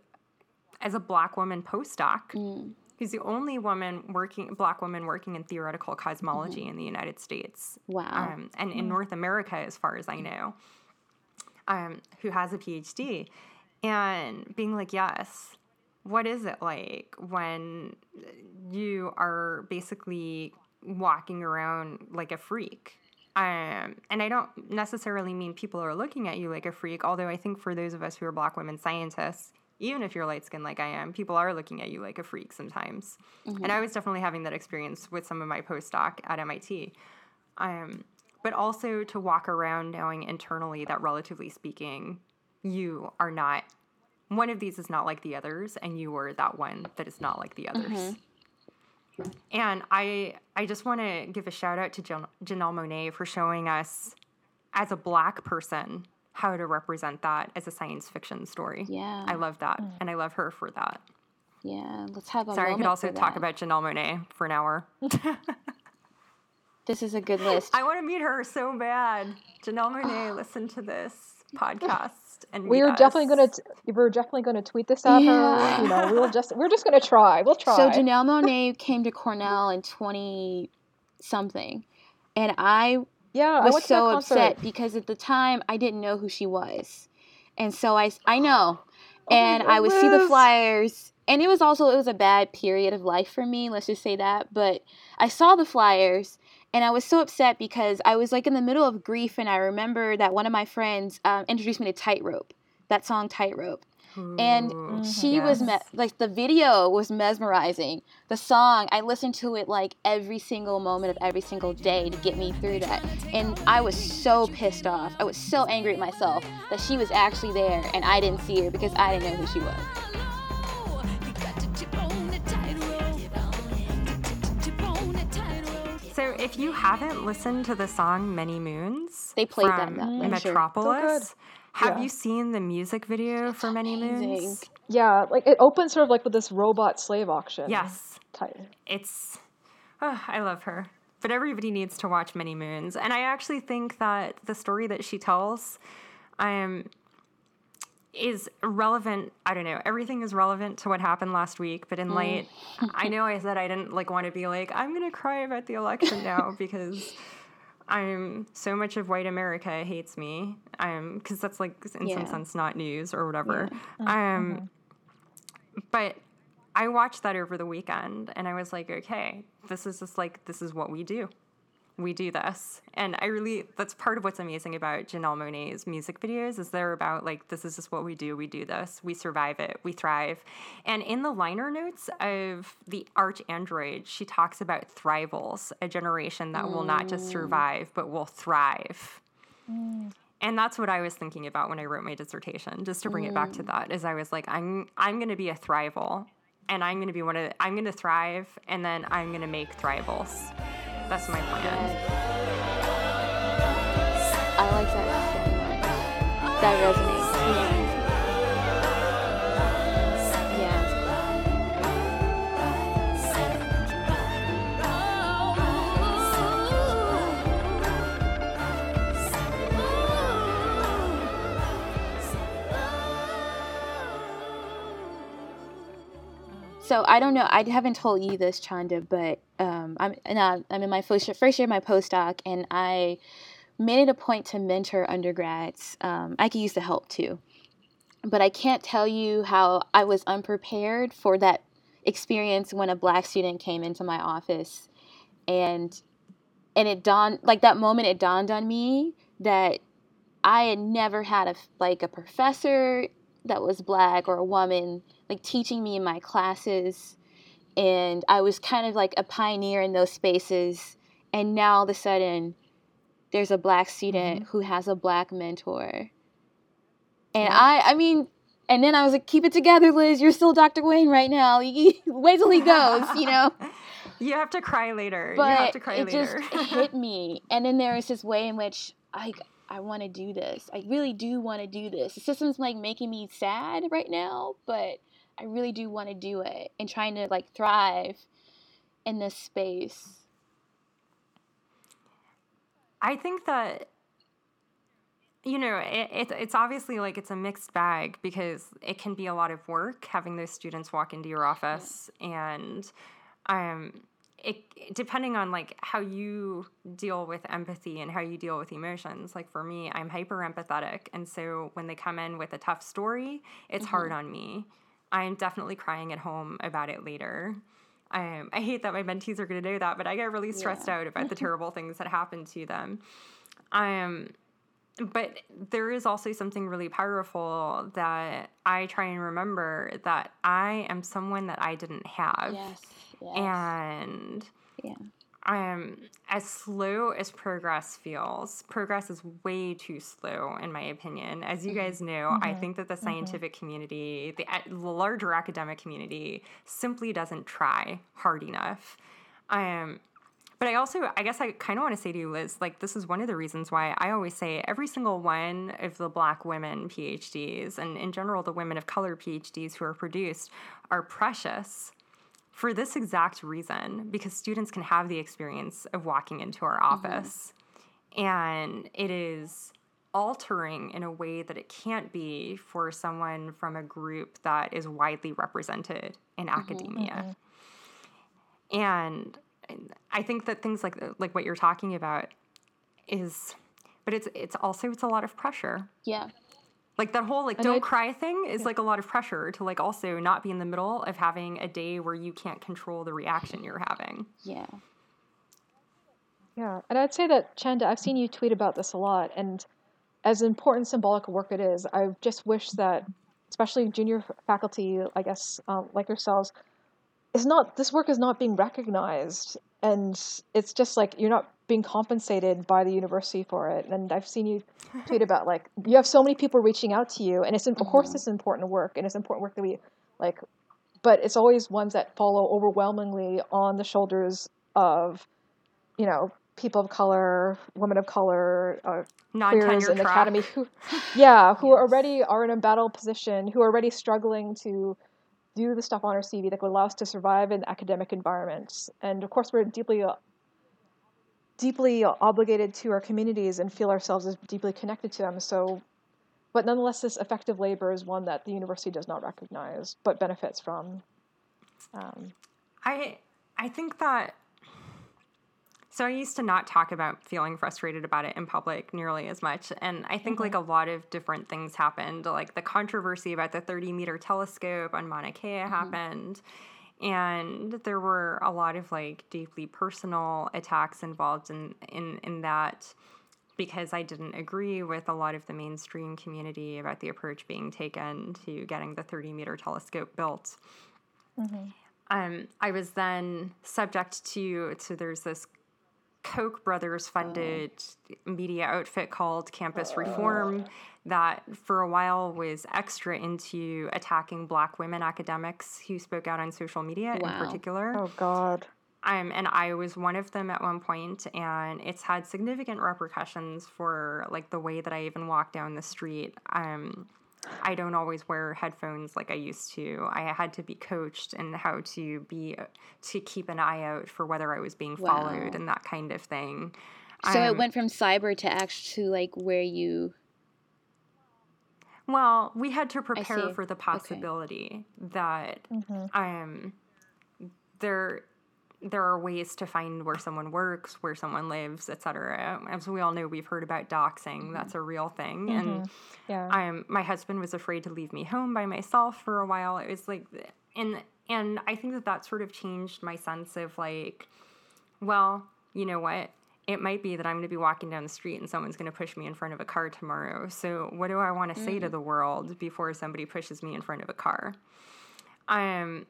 as a black woman postdoc, mm. who's the only woman working, black woman working in theoretical cosmology mm-hmm. in the United States. Wow. Um, and mm-hmm. in North America, as far as I know, um, who has a PhD. And being like, yes, what is it like when you are basically walking around like a freak. Um, and I don't necessarily mean people are looking at you like a freak, although I think for those of us who are Black women scientists, even if you're light-skinned like I am, people are looking at you like a freak sometimes. Mm-hmm. And I was definitely having that experience with some of my postdoc at M I T. Um, but also to walk around knowing internally that, relatively speaking, you are not, one of these is not like the others, and you are that one that is not like the others. Mm-hmm. And I I just want to give a shout out to Jan- Janelle Monae for showing us, as a Black person, how to represent that as a science fiction story. Yeah. I love that. Mm. And I love her for that. Yeah. Let's have a Sorry, moment I could also talk about Janelle Monae for an hour. This is a good list. I want to meet her so bad. Janelle Monae, listen to this podcast and we are us. definitely going to we're definitely going to tweet this at yeah. her. You know, we'll just we're just going to try. We'll try. So Janelle Monae came to Cornell in twenty something. And I Yeah, was I was so upset because at the time I didn't know who she was, and so I, I know, and oh I would see the flyers, and it was also it was a bad period of life for me. Let's just say that. But I saw the flyers, and I was so upset because I was like in the middle of grief, and I remember that one of my friends um, introduced me to Tightrope, that song Tightrope, and Ooh, she yes. was me- like the video was mesmerizing. The song, I listened to it like every single moment of every single day to get me through that. And I was so pissed off. I was so angry at myself that she was actually there and I didn't see her because I didn't know who she was. So if you haven't listened to the song Many Moons they played from that, that Metropolis, sure. Have yeah. you seen the music video it's for amazing. Many Moons? Yeah, like it opens sort of like with this robot slave auction. Yes. Type. It's, oh, I love her. But everybody needs to watch Many Moons. And I actually think that the story that she tells um, is relevant. I don't know. Everything is relevant to what happened last week. But in mm. light, I know I said I didn't like want to be like, I'm going to cry about the election now because... I'm so much of white America hates me. Um, because that's like in yeah. some sense not news or whatever. Yeah. Um, mm-hmm. But I watched that over the weekend, and I was like, okay, this is just like this is what we do. We do this, and I really that's part of what's amazing about Janelle Monae's music videos is they're about like this is just what we do. We do this. We survive it. We thrive. And in the liner notes of The Arch Android, she talks about thrivals, a generation that mm. will not just survive but will thrive. Mm. And that's what I was thinking about when I wrote my dissertation. Just to bring mm. it back to that, is I was like, I'm I'm going to be a thrival, and I'm going to be one of the, I'm going to thrive, and then I'm going to make thrivals. That's my plan. Yeah. I like that. That resonates. Yeah. Yeah. So I don't know. I haven't told you this, Chanda, but. Um, I'm, and I, I'm in my first year, first year of my postdoc, and I made it a point to mentor undergrads. Um, I could use the help too, but I can't tell you how I was unprepared for that experience when a Black student came into my office, and and it dawned like that moment it dawned on me that I had never had a like a professor that was Black or a woman like teaching me in my classes. And I was kind of like a pioneer in those spaces. And now all of a sudden, there's a Black student mm-hmm. who has a Black mentor. And I, I mean, and then I was like, keep it together, Liz. You're still Doctor Wayne right now. Wait till he goes, you know. You have to cry later. But you have to cry it later. It just hit me. And then there is this way in which I, I want to do this. I really do want to do this. The system's like making me sad right now, but... I really do want to do it and trying to like thrive in this space. I think that, you know, it, it, it's obviously like it's a mixed bag because it can be a lot of work having those students walk into your office yeah. and um, it depending on like how you deal with empathy and how you deal with emotions. Like for me, I'm hyper empathetic. And so when they come in with a tough story, it's mm-hmm. hard on me. I'm definitely crying at home about it later. Um, I hate that my mentees are going to know that, but I get really stressed yeah. out about the terrible things that happen to them. Um, but there is also something really powerful that I try and remember, that I am someone that I didn't have. Yes, yes. And yeah. Um, as slow as progress feels, progress is way too slow, in my opinion. As you guys know, mm-hmm. I think that the scientific mm-hmm. community, the, the larger academic community, simply doesn't try hard enough. Um, but I also, I guess I kind of want to say to you, Liz, like, this is one of the reasons why I always say every single one of the Black women PhDs, and in general the women of color PhDs who are produced, are precious. For this exact reason, because students can have the experience of walking into our office. Mm-hmm. And it is altering in a way that it can't be for someone from a group that is widely represented in mm-hmm, academia. Mm-hmm. And I think that things like like what you're talking about is, but it's it's also, it's a lot of pressure. Yeah. Like that whole like and don't I, cry thing is yeah. like a lot of pressure to like also not be in the middle of having a day where you can't control the reaction you're having. Yeah. Yeah. And I'd say that, Chanda, I've seen you tweet about this a lot, and as important symbolic work it is, I just wish that especially junior faculty, I guess, um, like yourselves, is not, this work is not being recognized, and it's just like you're not being compensated by the university for it. And I've seen you tweet about like you have so many people reaching out to you, and it's of course it's important work, and it's important work that we like, but it's always ones that follow overwhelmingly on the shoulders of, you know, people of color, women of color, uh, queers in the academy, who, yeah, who yes. already are in a battle position, who are already struggling to do the stuff on our C V that would allow us to survive in academic environments. And of course we're deeply deeply obligated to our communities and feel ourselves as deeply connected to them. So, but nonetheless, this effective labor is one that the university does not recognize, but benefits from. Um, I I think that, so I used to not talk about feeling frustrated about it in public nearly as much. And I think mm-hmm. like a lot of different things happened, like the controversy about the thirty meter telescope on Mauna Kea mm-hmm. happened. And there were a lot of like deeply personal attacks involved in, in, in that, because I didn't agree with a lot of the mainstream community about the approach being taken to getting the thirty meter telescope built. Mm-hmm. Um, I was then subject to, so there's this Koch brothers funded oh. media outfit called Campus oh. Reform that for a while was extra into attacking Black women academics who spoke out on social media wow. in particular. Oh, God. Um, and I was one of them at one point, and it's had significant repercussions for, like, the way that I even walk down the street. Um, I don't always wear headphones like I used to. I had to be coached in how to be, to keep an eye out for whether I was being wow. followed and that kind of thing. So um, it went from cyber to actually, like, where you... Well, we had to prepare for the possibility okay. that mm-hmm. um, there there are ways to find where someone works, where someone lives, et cetera. As we all know, we've heard about doxing. Mm-hmm. That's a real thing. Mm-hmm. And yeah. um, my husband was afraid to leave me home by myself for a while. It was like, and and I think that that sort of changed my sense of like, well, you know what? It might be that I'm going to be walking down the street and someone's going to push me in front of a car tomorrow. So what do I want to mm. say to the world before somebody pushes me in front of a car? Um,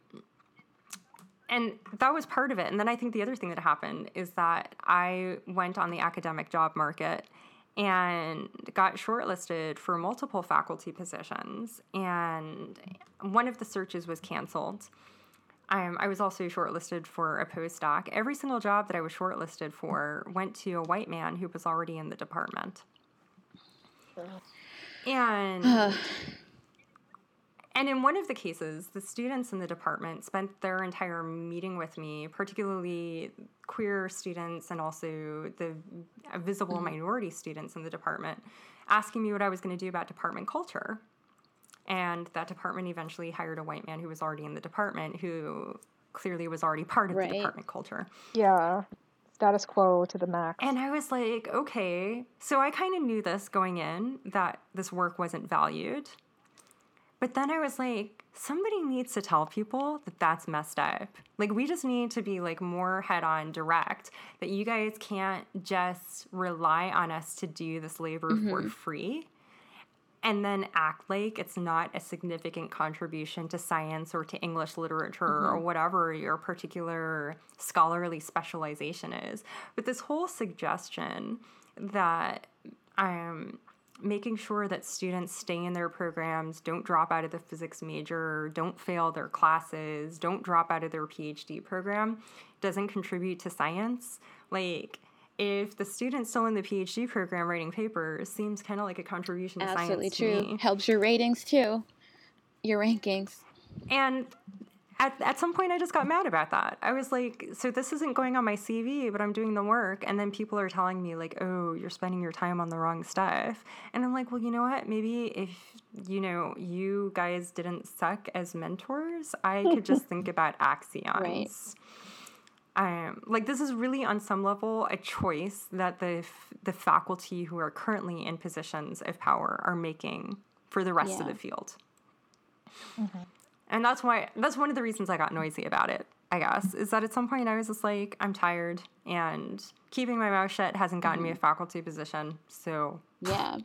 and that was part of it. And then I think the other thing that happened is that I went on the academic job market and got shortlisted for multiple faculty positions. And one of the searches was canceled. Um, I was also shortlisted for a postdoc. Every single job that I was shortlisted for went to a white man who was already in the department. And uh. and in one of the cases, the students in the department spent their entire meeting with me, particularly queer students and also the visible mm-hmm. minority students in the department, asking me what I was going to do about department culture. And that department eventually hired a white man who was already in the department, who clearly was already part of right. the department culture. Yeah. Status quo to the max. And I was like, okay. So I kind of knew this going in, that this work wasn't valued. But then I was like, somebody needs to tell people that that's messed up. Like, we just need to be, like, more head-on direct, that you guys can't just rely on us to do this labor mm-hmm. for free and then act like it's not a significant contribution to science or to English literature mm-hmm. or whatever your particular scholarly specialization is. But this whole suggestion that um. making sure that students stay in their programs, don't drop out of the physics major, don't fail their classes, don't drop out of their PhD program, doesn't contribute to science. Like, if the student's still in the PhD program writing papers, seems kind of like a contribution to Absolutely science. Absolutely true. Me. Helps your ratings too, your rankings. And At at some point, I just got mad about that. I was like, so this isn't going on my C V, but I'm doing the work. And then people are telling me, like, oh, you're spending your time on the wrong stuff. And I'm like, well, you know what? Maybe if, you know, you guys didn't suck as mentors, I could just think about axioms. Right. Um, like, this is really, on some level, a choice that the f- the faculty who are currently in positions of power are making for the rest yeah. of the field. Mm-hmm. And that's why, that's one of the reasons I got noisy about it, I guess, is that at some point I was just like, I'm tired, and keeping my mouth shut hasn't gotten mm-hmm. me a faculty position, so. Yeah.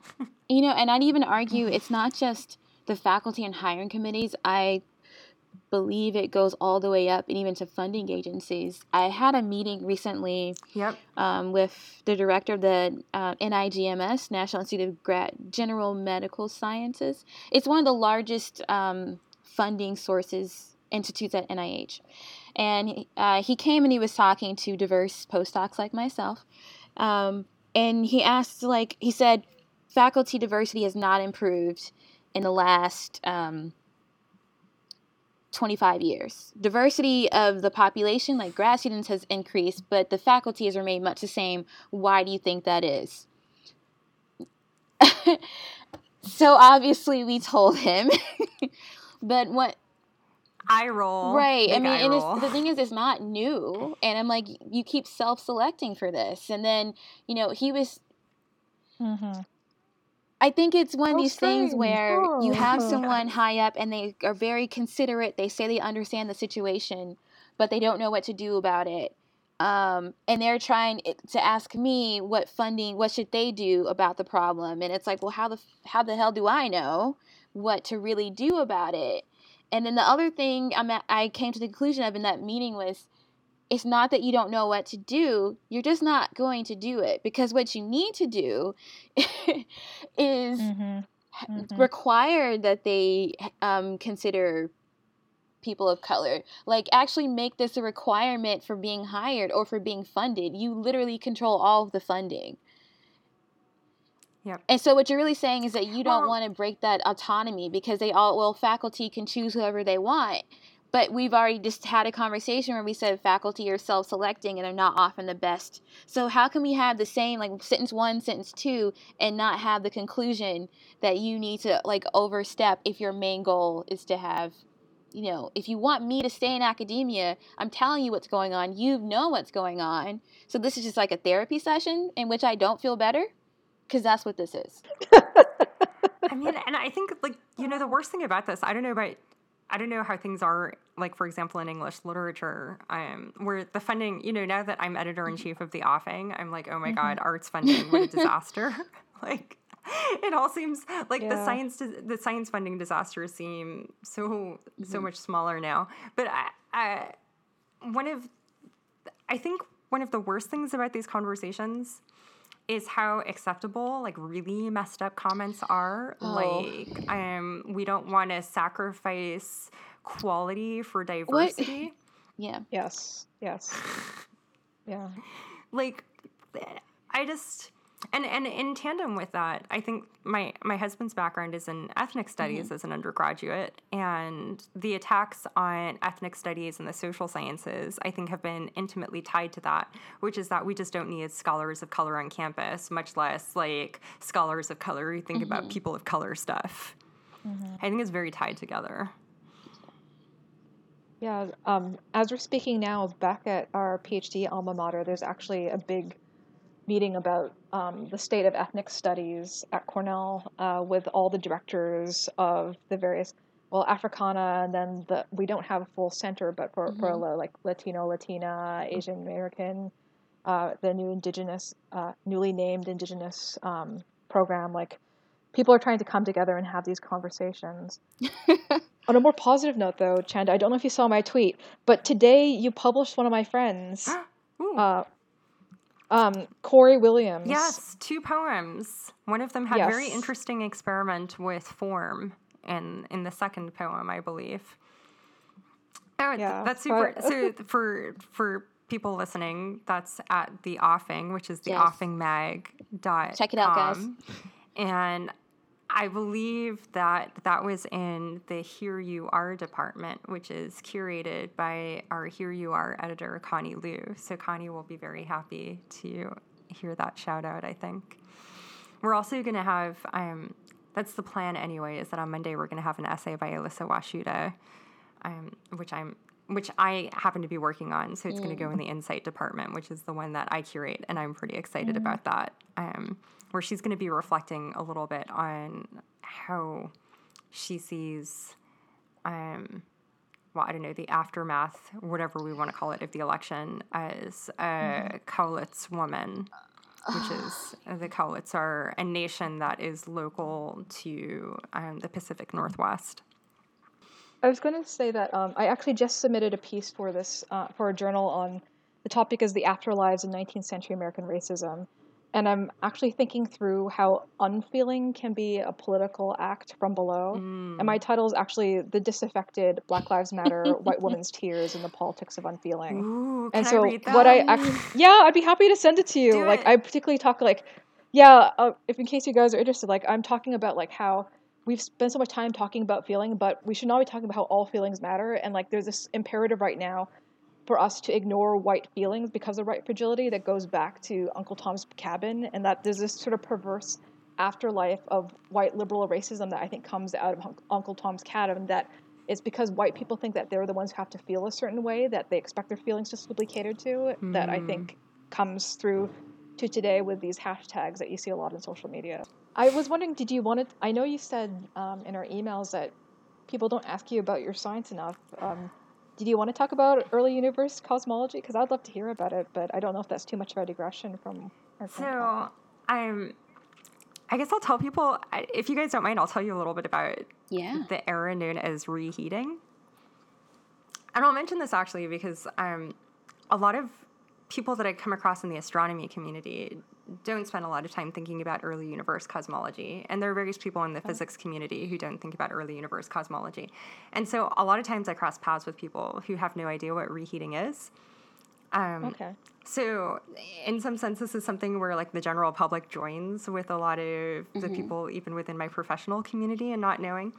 You know, and I'd even argue it's not just the faculty and hiring committees. I believe it goes all the way up and even to funding agencies. I had a meeting recently yep. um, with the director of the uh, N I G M S, National Institute of Gra- General Medical Sciences. It's one of the largest um funding sources institutes at N I H. And uh, he came and he was talking to diverse postdocs like myself. Um, and he asked, like, he said, faculty diversity has not improved in the last um, twenty-five years. Diversity of the population, like grad students, has increased, but the faculty has remained much the same. Why do you think that is? So obviously we told him. But what eye roll, right? I mean, and it's, the thing is, it's not new, and I'm like, you keep self-selecting for this, and then you know he was. Mm-hmm. I think it's one of these things where you have someone high up, and they are very considerate. They say they understand the situation, but they don't know what to do about it, um, and they're trying to ask me what funding, what should they do about the problem, and it's like, well, how the how the hell do I know what to really do about it? And then the other thing I'm at, I came to the conclusion of in that meeting was, it's not that you don't know what to do, you're just not going to do it, because what you need to do is mm-hmm. Mm-hmm. require that they um, consider people of color. Like, actually make this a requirement for being hired or for being funded. You literally control all of the funding. Yep. And so what you're really saying is that you don't well, want to break that autonomy, because they all, well, faculty can choose whoever they want. But we've already just had a conversation where we said faculty are self-selecting and they're not often the best. So how can we have the same, like, sentence one, sentence two, and not have the conclusion that you need to, like, overstep if your main goal is to have, you know, if you want me to stay in academia, I'm telling you what's going on. You know what's going on. So this is just like a therapy session in which I don't feel better. Because that's what this is. I mean, and I think, like, you know, the worst thing about this, I don't know about, I don't know how things are, like, for example, in English literature, um, where the funding, you know, now that I'm editor-in-chief of the Offing, I'm like, oh, my mm-hmm. God, arts funding, what a disaster. Like, it all seems like yeah. the science the science funding disasters seem so, mm-hmm. so much smaller now. But I, I, one of, I think one of the worst things about these conversations is how acceptable, like, really messed up comments are. Oh. Like, um, we don't want to sacrifice quality for diversity. What? Yeah. Yes. Yes. Yeah. Like, I just, and, and in tandem with that, I think my, my husband's background is in ethnic studies mm-hmm. as an undergraduate, and the attacks on ethnic studies and the social sciences, I think, have been intimately tied to that, which is that we just don't need scholars of color on campus, much less, like, scholars of color who think mm-hmm. about people of color stuff. Mm-hmm. I think it's very tied together. Yeah. Um, as we're speaking now, back at our PhD alma mater, there's actually a big meeting about um, the state of ethnic studies at Cornell uh, with all the directors of the various, well, Africana, and then the, we don't have a full center, but for, mm-hmm. for like Latino, Latina, Asian American, uh, the new indigenous, uh, newly named indigenous um, program, like people are trying to come together and have these conversations. On a more positive note, though, Chanda, I don't know if you saw my tweet, but today you published one of my friends, uh, um, Corey Williams. Yes, two poems. One of them had yes. very interesting experiment with form in, in the second poem, I believe. Oh, yeah, that's super. But... so for for people listening, that's at the Offing, which is the yes. offing mag dot com. Check it out, guys. And I believe that that was in the Here You Are department, which is curated by our Here You Are editor, Connie Liu. So Connie will be very happy to hear that shout out, I think. We're also going to have, um, that's the plan anyway, is that on Monday we're going to have an essay by Alyssa Washuta, um, which I'm which I happen to be working on. So it's mm. going to go in the Insight department, which is the one that I curate, and I'm pretty excited mm. about that. Um where she's going to be reflecting a little bit on how she sees, um, well, I don't know, the aftermath, whatever we want to call it, of the election as a mm-hmm. Cowlitz woman, which is, the Cowlitz are a nation that is local to um, the Pacific Northwest. I was going to say that um, I actually just submitted a piece for this, uh, for a journal on, the topic is the afterlives of nineteenth century American racism. And I'm actually thinking through how unfeeling can be a political act from below. Mm. And my title is actually The Disaffected Black Lives Matter, White Woman's Tears, and the Politics of Unfeeling. Ooh, can and so I read that? What I actually, yeah, I'd be happy to send it to you. Do like it. I particularly talk like, yeah, uh, if in case you guys are interested, like I'm talking about like how we've spent so much time talking about feeling, but we should not be talking about how all feelings matter. And like there's this imperative right now for us to ignore white feelings because of white fragility that goes back to Uncle Tom's Cabin, and that there's this sort of perverse afterlife of white liberal racism that I think comes out of Uncle Tom's Cabin, that it's because white people think that they're the ones who have to feel a certain way, that they expect their feelings to simply cater to, mm. that I think comes through to today with these hashtags that you see a lot in social media. I was wondering, did you want to, I know you said um, in our emails that people don't ask you about your science enough, um, did you want to talk about early universe cosmology? Because I'd love to hear about it, but I don't know if that's too much of a digression from our So I'm, I guess I'll tell people, if you guys don't mind, I'll tell you a little bit about yeah. the era known as reheating. And I'll mention this actually because um, a lot of people that I come across in the astronomy community don't spend a lot of time thinking about early universe cosmology. And there are various people in the okay. physics community who don't think about early universe cosmology. And so a lot of times I cross paths with people who have no idea what reheating is. Um, okay. So in some sense, this is something where like the general public joins with a lot of mm-hmm. the people even within my professional community and not knowing.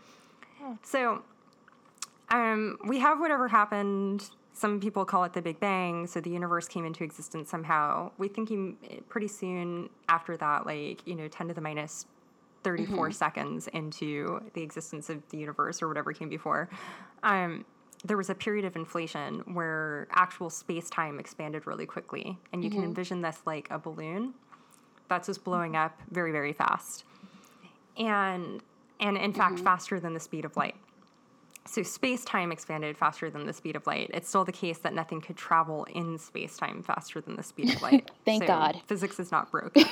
Oh. So um, we have whatever happened. Some people call it the Big Bang, so the universe came into existence somehow. We think he, pretty soon after that, like, you know, ten to the minus thirty-four mm-hmm. seconds into the existence of the universe or whatever came before, um, there was a period of inflation where actual space-time expanded really quickly. And you mm-hmm. can envision this like a balloon that's just blowing up very, very fast. And, and in mm-hmm. fact, faster than the speed of light. So space-time expanded faster than the speed of light. It's still the case that nothing could travel in space-time faster than the speed of light. Thank so God. Physics is not broken.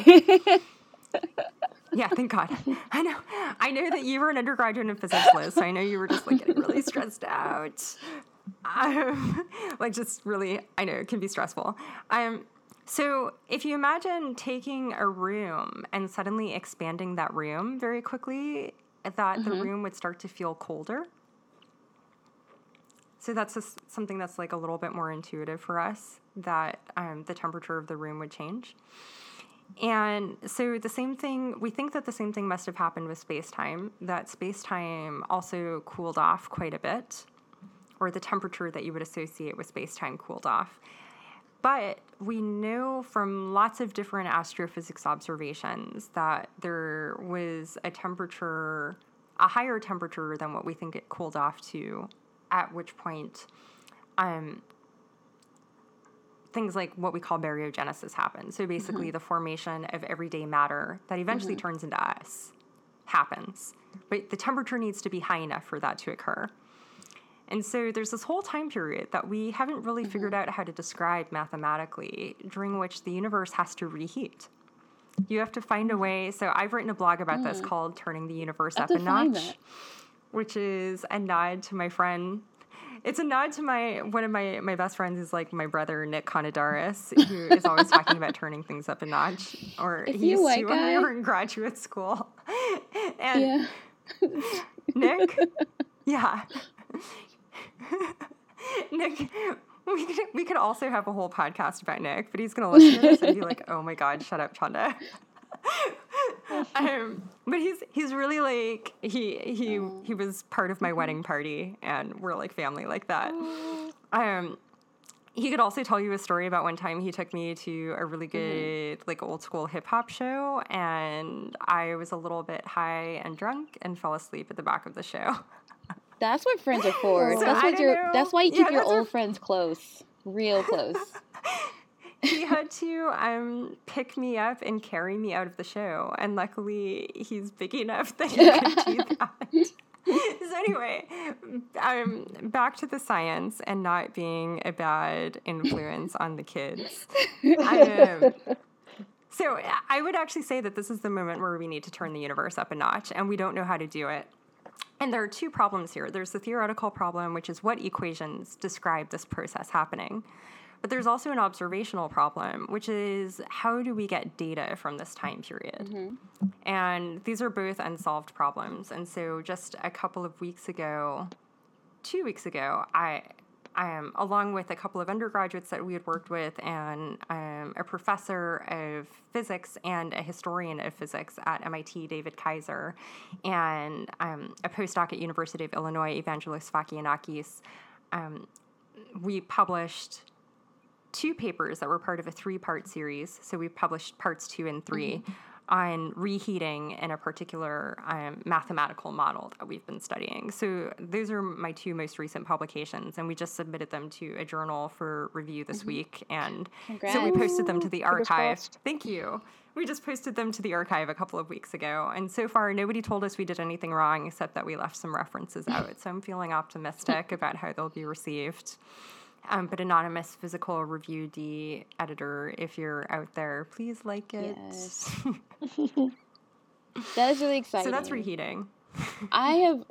Yeah, thank God. I know. I know that you were an undergraduate in physics, Liz, so I know you were just like getting really stressed out. Um, like just really, I know, it can be stressful. Um, so if you imagine taking a room and suddenly expanding that room very quickly, that mm-hmm. the room would start to feel colder. So that's just something that's like a little bit more intuitive for us, that um, the temperature of the room would change. And so the same thing, we think that the same thing must have happened with space-time, that space-time also cooled off quite a bit, or the temperature that you would associate with space-time cooled off. But we know from lots of different astrophysics observations that there was a temperature, a higher temperature than what we think it cooled off to, at which point um, things like what we call baryogenesis happen. So basically mm-hmm. the formation of everyday matter that eventually mm-hmm. turns into us happens. But the temperature needs to be high enough for that to occur. And so there's this whole time period that we haven't really mm-hmm. figured out how to describe mathematically, during which the universe has to reheat. You have to find a way. So I've written a blog about mm. this called Turning the Universe Up a Notch, that. which is a nod to my friend. It's a nod to my one of my, my best friends is like my brother, Nick Conadaris, who is always talking about turning things up a notch. Or if he used to guy. when we were in graduate school. And yeah. Nick, yeah. Nick, we could, we could also have a whole podcast about Nick, but he's going to listen to this and be like, oh my God, shut up, Chanda. um, but he's he's really like, he he oh. he was part of my mm-hmm. wedding party, and we're like family like that. Oh. Um, he could also tell you a story about one time he took me to a really good mm-hmm. like old school hip hop show, and I was a little bit high and drunk and fell asleep at the back of the show. That's what friends are for. So that's, what your, that's why you keep yeah, your old our... friends close, real close. He had to um, pick me up and carry me out of the show, and luckily he's big enough that he can do that. So anyway, um, back to the science and not being a bad influence on the kids. I, um, so I would actually say that this is the moment where we need to turn the universe up a notch, and we don't know how to do it. And there are two problems here. There's the theoretical problem, which is what equations describe this process happening. But there's also an observational problem, which is how do we get data from this time period? Mm-hmm. And these are both unsolved problems. And so just a couple of weeks ago, two weeks ago, I, I um, along with a couple of undergraduates that we had worked with, and um, a professor of physics and a historian of physics at M I T, David Kaiser, and um, a postdoc at University of Illinois, Evangelos Fakianakis, um, we published two papers that were part of a three-part series. So we published parts two and three mm-hmm. on reheating in a particular um, mathematical model that we've been studying. So those are my two most recent publications, and we just submitted them to a journal for review this mm-hmm. week. And Congrats. So we posted them to the archive. Thank you. We just posted them to the archive a couple of weeks ago. And so far, nobody told us we did anything wrong, except that we left some references out. So I'm feeling optimistic about how they'll be received. Um, but anonymous physical review D editor, if you're out there, please like it. Yes. That is really exciting. So that's reheating. I have,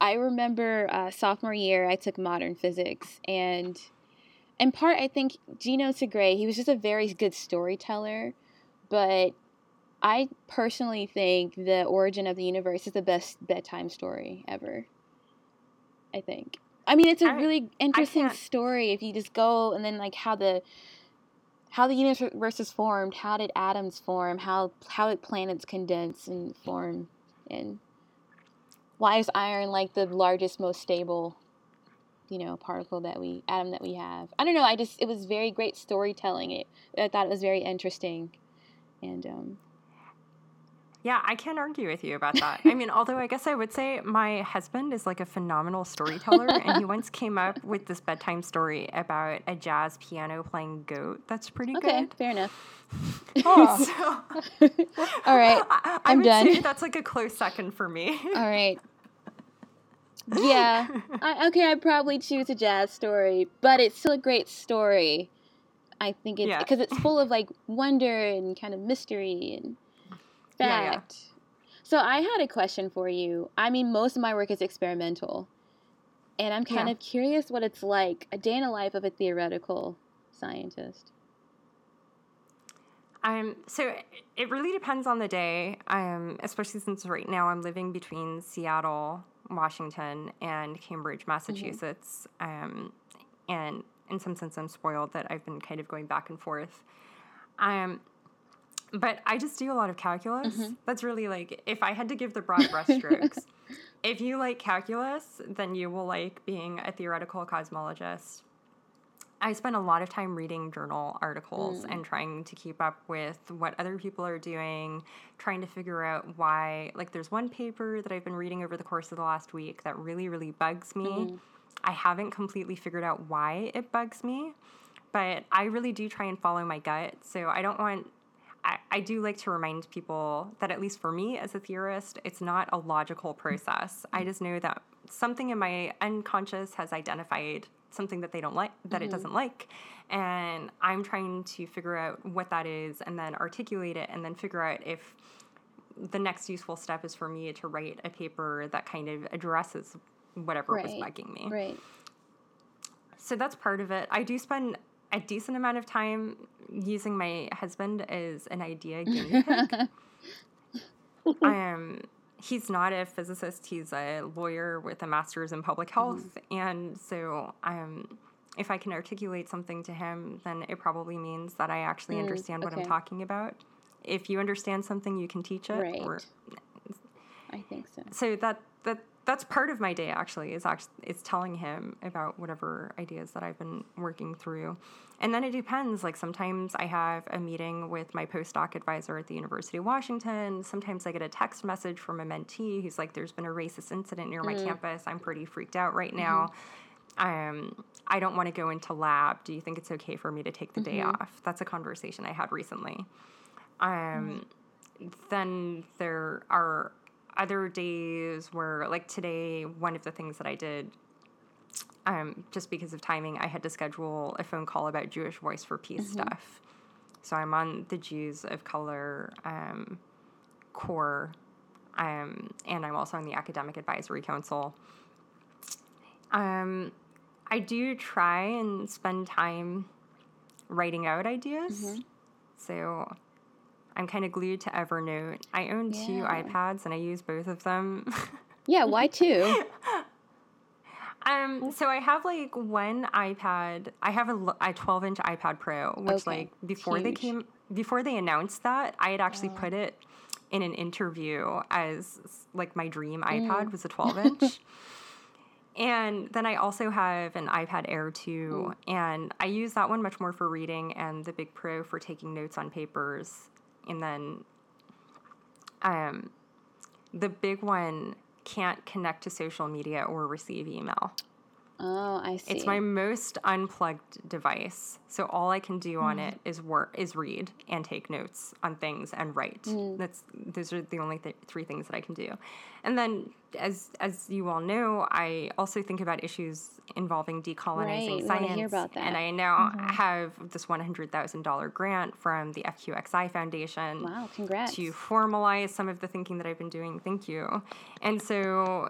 I remember uh, sophomore year I took modern physics, and in part I think Gino Segre, he was just a very good storyteller, but I personally think The Origin of the Universe is the best bedtime story ever, I think. I mean, it's a I, really interesting story if you just go and then like how the how the universe is formed, how did atoms form, how how did planets condense and form, and why is iron like the largest, most stable, you know, particle that we atom that we have. I don't know. I just it was very great storytelling. It I thought it was very interesting, and um. Yeah, I can't argue with you about that. I mean, although I guess I would say my husband is like a phenomenal storyteller, and he once came up with this bedtime story about a jazz piano playing goat. That's pretty okay, good. Okay, fair enough. Oh. So, all right, I, I I'm would done. Say that's like a close second for me. All right. Yeah. I, okay, I'd probably choose a jazz story, but it's still a great story. I think it's because yeah. it's full of like wonder and kind of mystery and. Yeah, yeah. So I had a question for you. I mean, most of my work is experimental, and I'm kind yeah. of curious what it's like, a day in the life of a theoretical scientist. Um, so it really depends on the day, um, especially since right now I'm living between Seattle, Washington, and Cambridge, Massachusetts. Mm-hmm. Um, and in some sense, I'm spoiled that I've been kind of going back and forth. Um. But I just do a lot of calculus. Mm-hmm. That's really like, if I had to give the broad brushstrokes, if you like calculus, then you will like being a theoretical cosmologist. I spend a lot of time reading journal articles mm. and trying to keep up with what other people are doing, trying to figure out why. Like, there's one paper that I've been reading over the course of the last week that really, really bugs me. Mm. I haven't completely figured out why it bugs me. but I really do try and follow my gut. So I don't want, I, I do like to remind people that, at least for me as a theorist, it's not a logical process. I just know that something in my unconscious has identified something that they don't like, that mm-hmm. it doesn't like. And I'm trying to figure out what that is and then articulate it and then figure out if the next useful step is for me to write a paper that kind of addresses whatever right. was bugging me. Right. So that's part of it. I do spend a decent amount of time using my husband as an idea guinea pig. um, he's not a physicist. He's a lawyer with a master's in public health. Mm-hmm. And so um, if I can articulate something to him, then it probably means that I actually mm, understand what okay. I'm talking about. If you understand something, you can teach it. Right. Or, I think so. So that that that's part of my day, actually, is actually, it's telling him about whatever ideas that I've been working through. And then it depends. Like, sometimes I have a meeting with my postdoc advisor at the University of Washington. Sometimes I get a text message from a mentee who's like, there's been a racist incident near my mm. campus. I'm pretty freaked out right now. Mm-hmm. Um, I don't want to go into lab. Do you think it's okay for me to take the mm-hmm. day off? That's a conversation I had recently. Um, then there are other days where, like today, one of the things that I did, um, just because of timing, I had to schedule a phone call about Jewish Voice for Peace mm-hmm. stuff. So I'm on the Jews of Color, um, core, um, and I'm also on the Academic Advisory Council. Um, I do try and spend time writing out ideas. Mm-hmm. So I'm kind of glued to Evernote. I own yeah. two iPads, and I use both of them. Yeah, why two? um, so I have, like, one iPad. I have a, a twelve-inch iPad Pro, which, okay. like, before Huge. they came, before they announced that, I had actually oh. put it in an interview as, like, my dream iPad mm. was a twelve-inch. And then I also have an iPad Air two, mm. and I use that one much more for reading and the Big Pro for taking notes on papers. And then um, the big one can't connect to social media or receive email. Oh, I see. It's my most unplugged device. So all I can do mm. on it is work, is read and take notes on things and write. Mm. That's those are the only th- three things that I can do. And then, as as you all know, I also think about issues involving decolonizing right. science. Right, we hear about that. And I now mm-hmm. have this one hundred thousand dollars grant from the F Q X I Foundation. Wow, congrats. To formalize some of the thinking that I've been doing. Thank you. And so,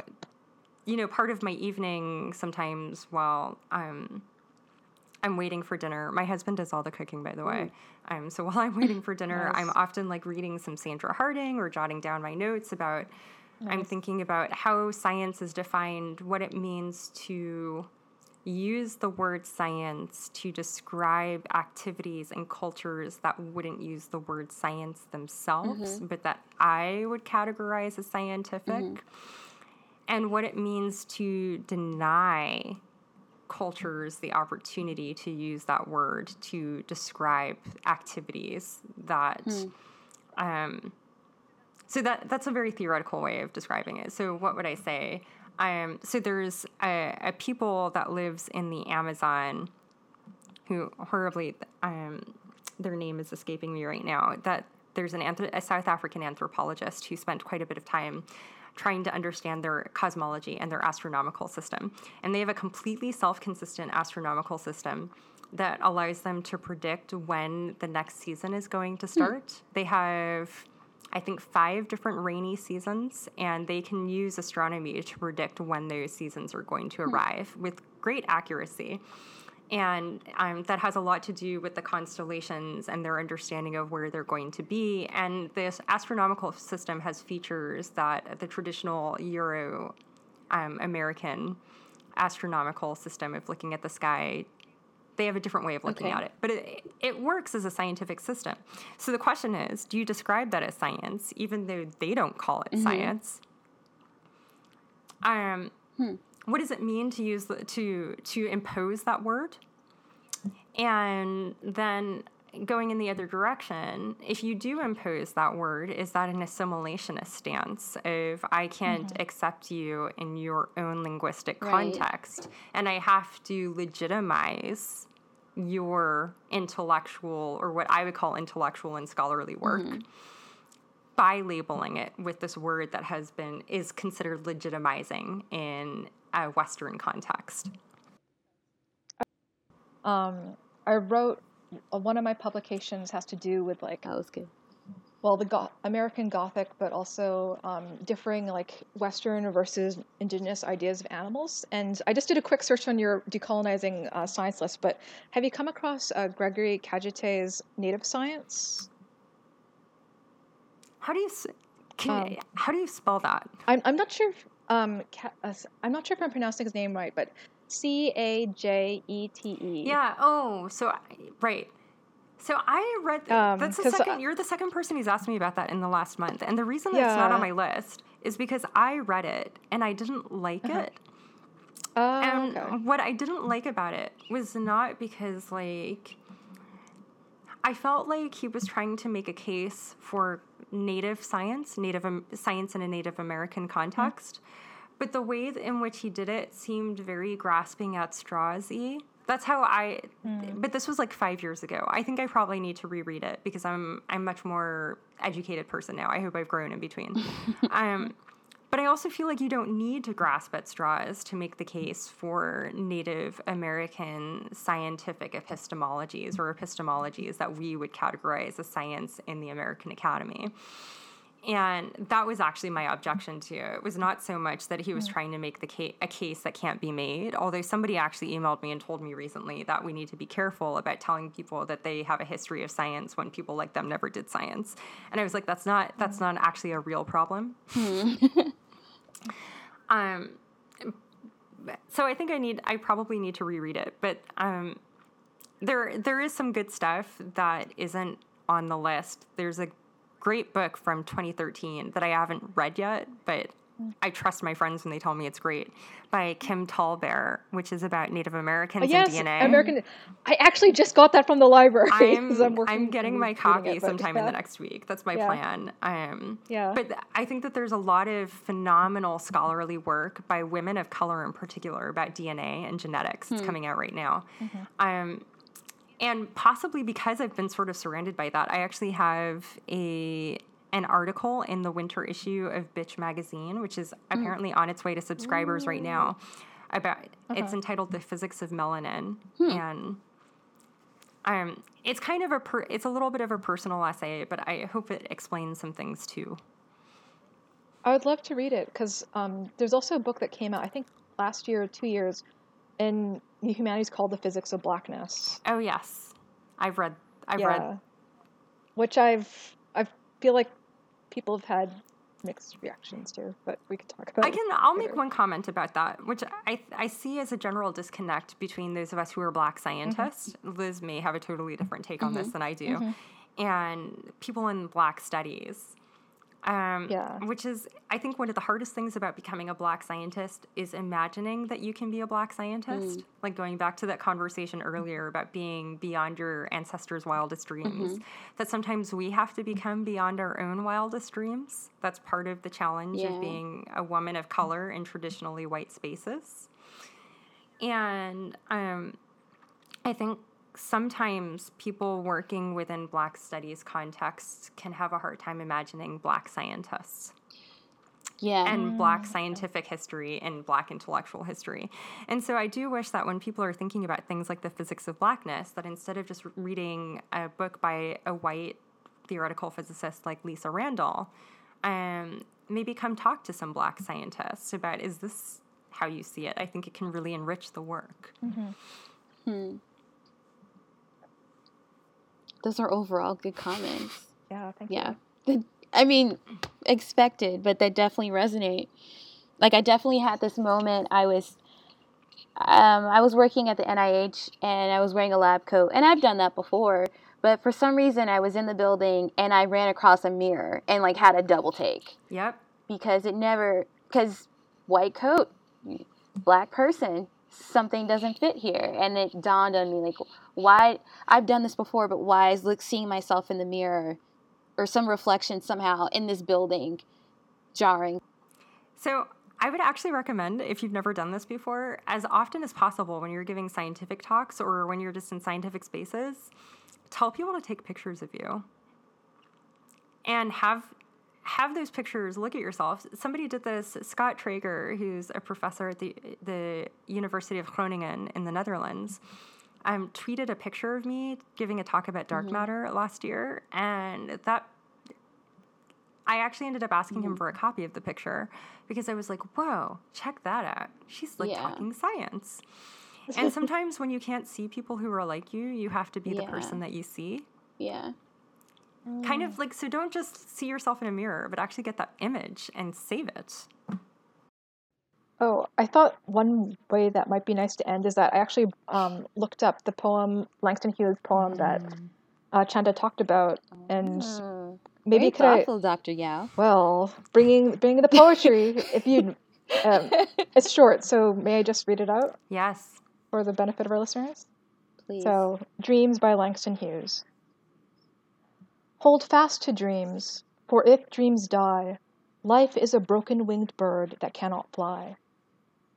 you know, part of my evening sometimes while um, I'm waiting for dinner, my husband does all the cooking, by the way. Mm. Um, so while I'm waiting for dinner, nice. I'm often like reading some Sandra Harding or jotting down my notes about, nice. I'm thinking about how science is defined, what it means to use the word science to describe activities and cultures that wouldn't use the word science themselves, mm-hmm. but that I would categorize as scientific. Mm-hmm. And what it means to deny cultures the opportunity to use that word to describe activities that, mm. um, so that that's a very theoretical way of describing it. So what would I say? Um, so there's a, a people that lives in the Amazon who horribly, um, their name is escaping me right now, that there's an anthrop- a South African anthropologist who spent quite a bit of time trying to understand their cosmology and their astronomical system. And they have a completely self-consistent astronomical system that allows them to predict when the next season is going to start. Mm. They have, I think, five different rainy seasons, and they can use astronomy to predict when those seasons are going to arrive mm. with great accuracy. And um, that has a lot to do with the constellations and their understanding of where they're going to be. And this astronomical system has features that the traditional Euro um, American astronomical system of looking at the sky, they have a different way of looking okay. at it. But it, it works as a scientific system. So the question is, do you describe that as science, even though they don't call it mm-hmm. science? Um. Hmm. What does it mean to use the, to to impose that word? And then going in the other direction, if you do impose that word, is that an assimilationist stance of I can't mm-hmm. accept you in your own linguistic right. context, and I have to legitimize your intellectual, or what I would call intellectual and scholarly work, mm-hmm. by labeling it with this word that has been, is considered legitimizing in a Western context. Um, I wrote, one of my publications has to do with like, oh, that's good. Well, the Go- American Gothic, but also um, differing like Western versus indigenous ideas of animals. And I just did a quick search on your decolonizing uh, science list, but have you come across uh, Gregory Cajete's Native Science? How do you can, um, how do you spell that? I'm I'm not sure. If, um, I'm not sure if I'm pronouncing his name right, but C A J E T E. Yeah. Oh, so right. So I read, the, um, that's the second, uh, you're the second person who's asked me about that in the last month. And the reason yeah. that's not on my list is because I read it and I didn't like uh-huh. it. Uh, and okay. what I didn't like about it was not because, like, I felt like he was trying to make a case for Native science, Native um, science in a Native American context. Mm-hmm. But the way in which he did it seemed very grasping at straws-y. That's how I, mm. but this was like five years ago. I think I probably need to reread it because I'm I'm much more educated person now. I hope I've grown in between. um, but I also feel like you don't need to grasp at straws to make the case for Native American scientific epistemologies or epistemologies that we would categorize as science in the American Academy. And that was actually my objection to it. It was not so much that he was trying to make the case, a case that can't be made, although somebody actually emailed me and told me recently that we need to be careful about telling people that they have a history of science when people like them never did science. And I was like, that's not that's not actually a real problem. um, so I think I need I probably need to reread it. But um, there there is some good stuff that isn't on the list. There's a great book from twenty thirteen that I haven't read yet, but I trust my friends when they tell me it's great, by Kim Tallbear, which is about Native Americans oh, yes, and D N A. American. I actually just got that from the library. I'm, I'm, I'm getting my copy it, sometime in the next week. That's my yeah. plan. Um, yeah. But I think that there's a lot of phenomenal scholarly work by women of color in particular about D N A and genetics. Hmm. It's coming out right now. Mm-hmm. Um, And possibly because I've been sort of surrounded by that, I actually have a an article in the winter issue of Bitch magazine, which is apparently mm. on its way to subscribers mm. right now. About okay. It's entitled "The Physics of Melanin," hmm. and um, it's kind of a per, it's a little bit of a personal essay, but I hope it explains some things too. I would love to read it because um, there's also a book that came out I think last year or two years. In the humanities called The Physics of Blackness. Oh yes. I've read I've yeah. read which I've I feel like people have had mixed reactions to, but we could talk about I can it I'll later. Make one comment about that, which I I see as a general disconnect between those of us who are Black scientists. Mm-hmm. Liz may have a totally different take on mm-hmm. this than I do. Mm-hmm. And people in Black studies. Um, yeah. Which is, I think, one of the hardest things about becoming a Black scientist is imagining that you can be a Black scientist. Mm. Like going back to that conversation earlier about being beyond your ancestors' wildest dreams, mm-hmm. that sometimes we have to become beyond our own wildest dreams. That's part of the challenge yeah. of being a woman of color in traditionally white spaces. And um, I think sometimes people working within Black studies contexts can have a hard time imagining Black scientists yeah. and Black scientific history and Black intellectual history. And so I do wish that when people are thinking about things like The Physics of Blackness, that instead of just reading a book by a white theoretical physicist like Lisa Randall, um, maybe come talk to some Black scientists about, is this how you see it? I think it can really enrich the work. Mm-hmm. Hmm. Those are overall good comments. Yeah, thank yeah. you. I mean, expected, but they definitely resonate. Like, I definitely had this moment. I was um, I was working at the N I H, and I was wearing a lab coat. And I've done that before. But for some reason, I was in the building, and I ran across a mirror and, like, had a double take. Yep. Because it never – because white coat, Black person. Something doesn't fit here, and it dawned on me, like, why I've done this before, but why is like seeing myself in the mirror or some reflection somehow in this building jarring? So I would actually recommend, if you've never done this before, as often as possible when you're giving scientific talks or when you're just in scientific spaces, tell people to take pictures of you and have have those pictures look at yourself. Somebody did this, Scott Traeger, who's a professor at the the University of Groningen in the Netherlands, um, tweeted a picture of me giving a talk about dark mm-hmm. matter last year, and that I actually ended up asking mm-hmm. him for a copy of the picture because I was like, whoa, check that out. She's like yeah. talking science. And sometimes when you can't see people who are like you, you have to be yeah. the person that you see. Yeah. Mm. Kind of like, so don't just see yourself in a mirror, but actually get that image and save it. Oh, I thought one way that might be nice to end is that I actually um, looked up the poem, Langston Hughes' poem mm. that uh, Chanda talked about, and mm. maybe very could thoughtful, I... Doctor Yau. Well, bringing, bringing the poetry, if you... Um, it's short, so may I just read it out? Yes. For the benefit of our listeners? Please. So, Dreams by Langston Hughes. Hold fast to dreams, for if dreams die, life is a broken-winged bird that cannot fly.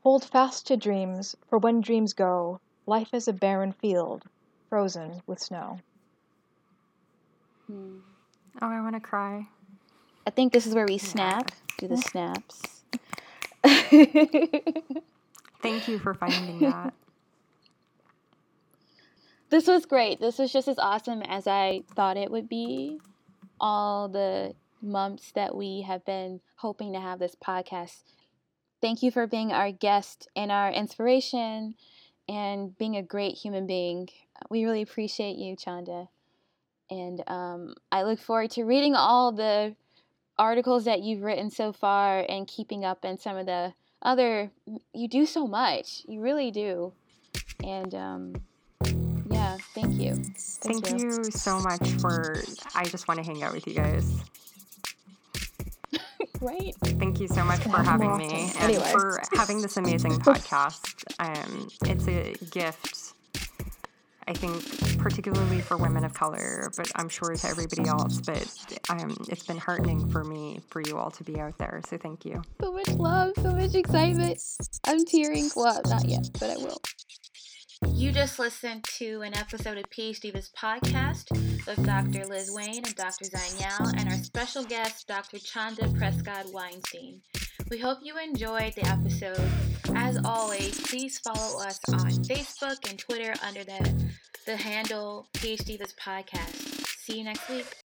Hold fast to dreams, for when dreams go, life is a barren field, frozen with snow. Hmm. Oh, I want to cry. I think this is where we snap, do the snaps. Thank you for finding that. This was great. This was just as awesome as I thought it would be. All the months that we have been hoping to have this podcast. Thank you for being our guest and our inspiration and being a great human being. We really appreciate you, Chanda. And um, I look forward to reading all the articles that you've written so far and keeping up in some of the other, you do so much, you really do. And um, yeah, thank you. Thank, thank you. you so much for, I just want to hang out with you guys. Right. Thank you so much for having me and anyway. for having this amazing podcast. Um, it's a gift, I think, particularly for women of color, but I'm sure to everybody else, but um, it's been heartening for me for you all to be out there, so thank you. So much love, so much excitement. I'm tearing. Well, not yet, but I will. You just listened to an episode of PhDiva's Podcast with Doctor Liz Wayne and Doctor Zain Yau and our special guest, Doctor Chanda Prescod-Weinstein. We hope you enjoyed the episode. As always, please follow us on Facebook and Twitter under the, the handle PhDiva's Podcast. See you next week.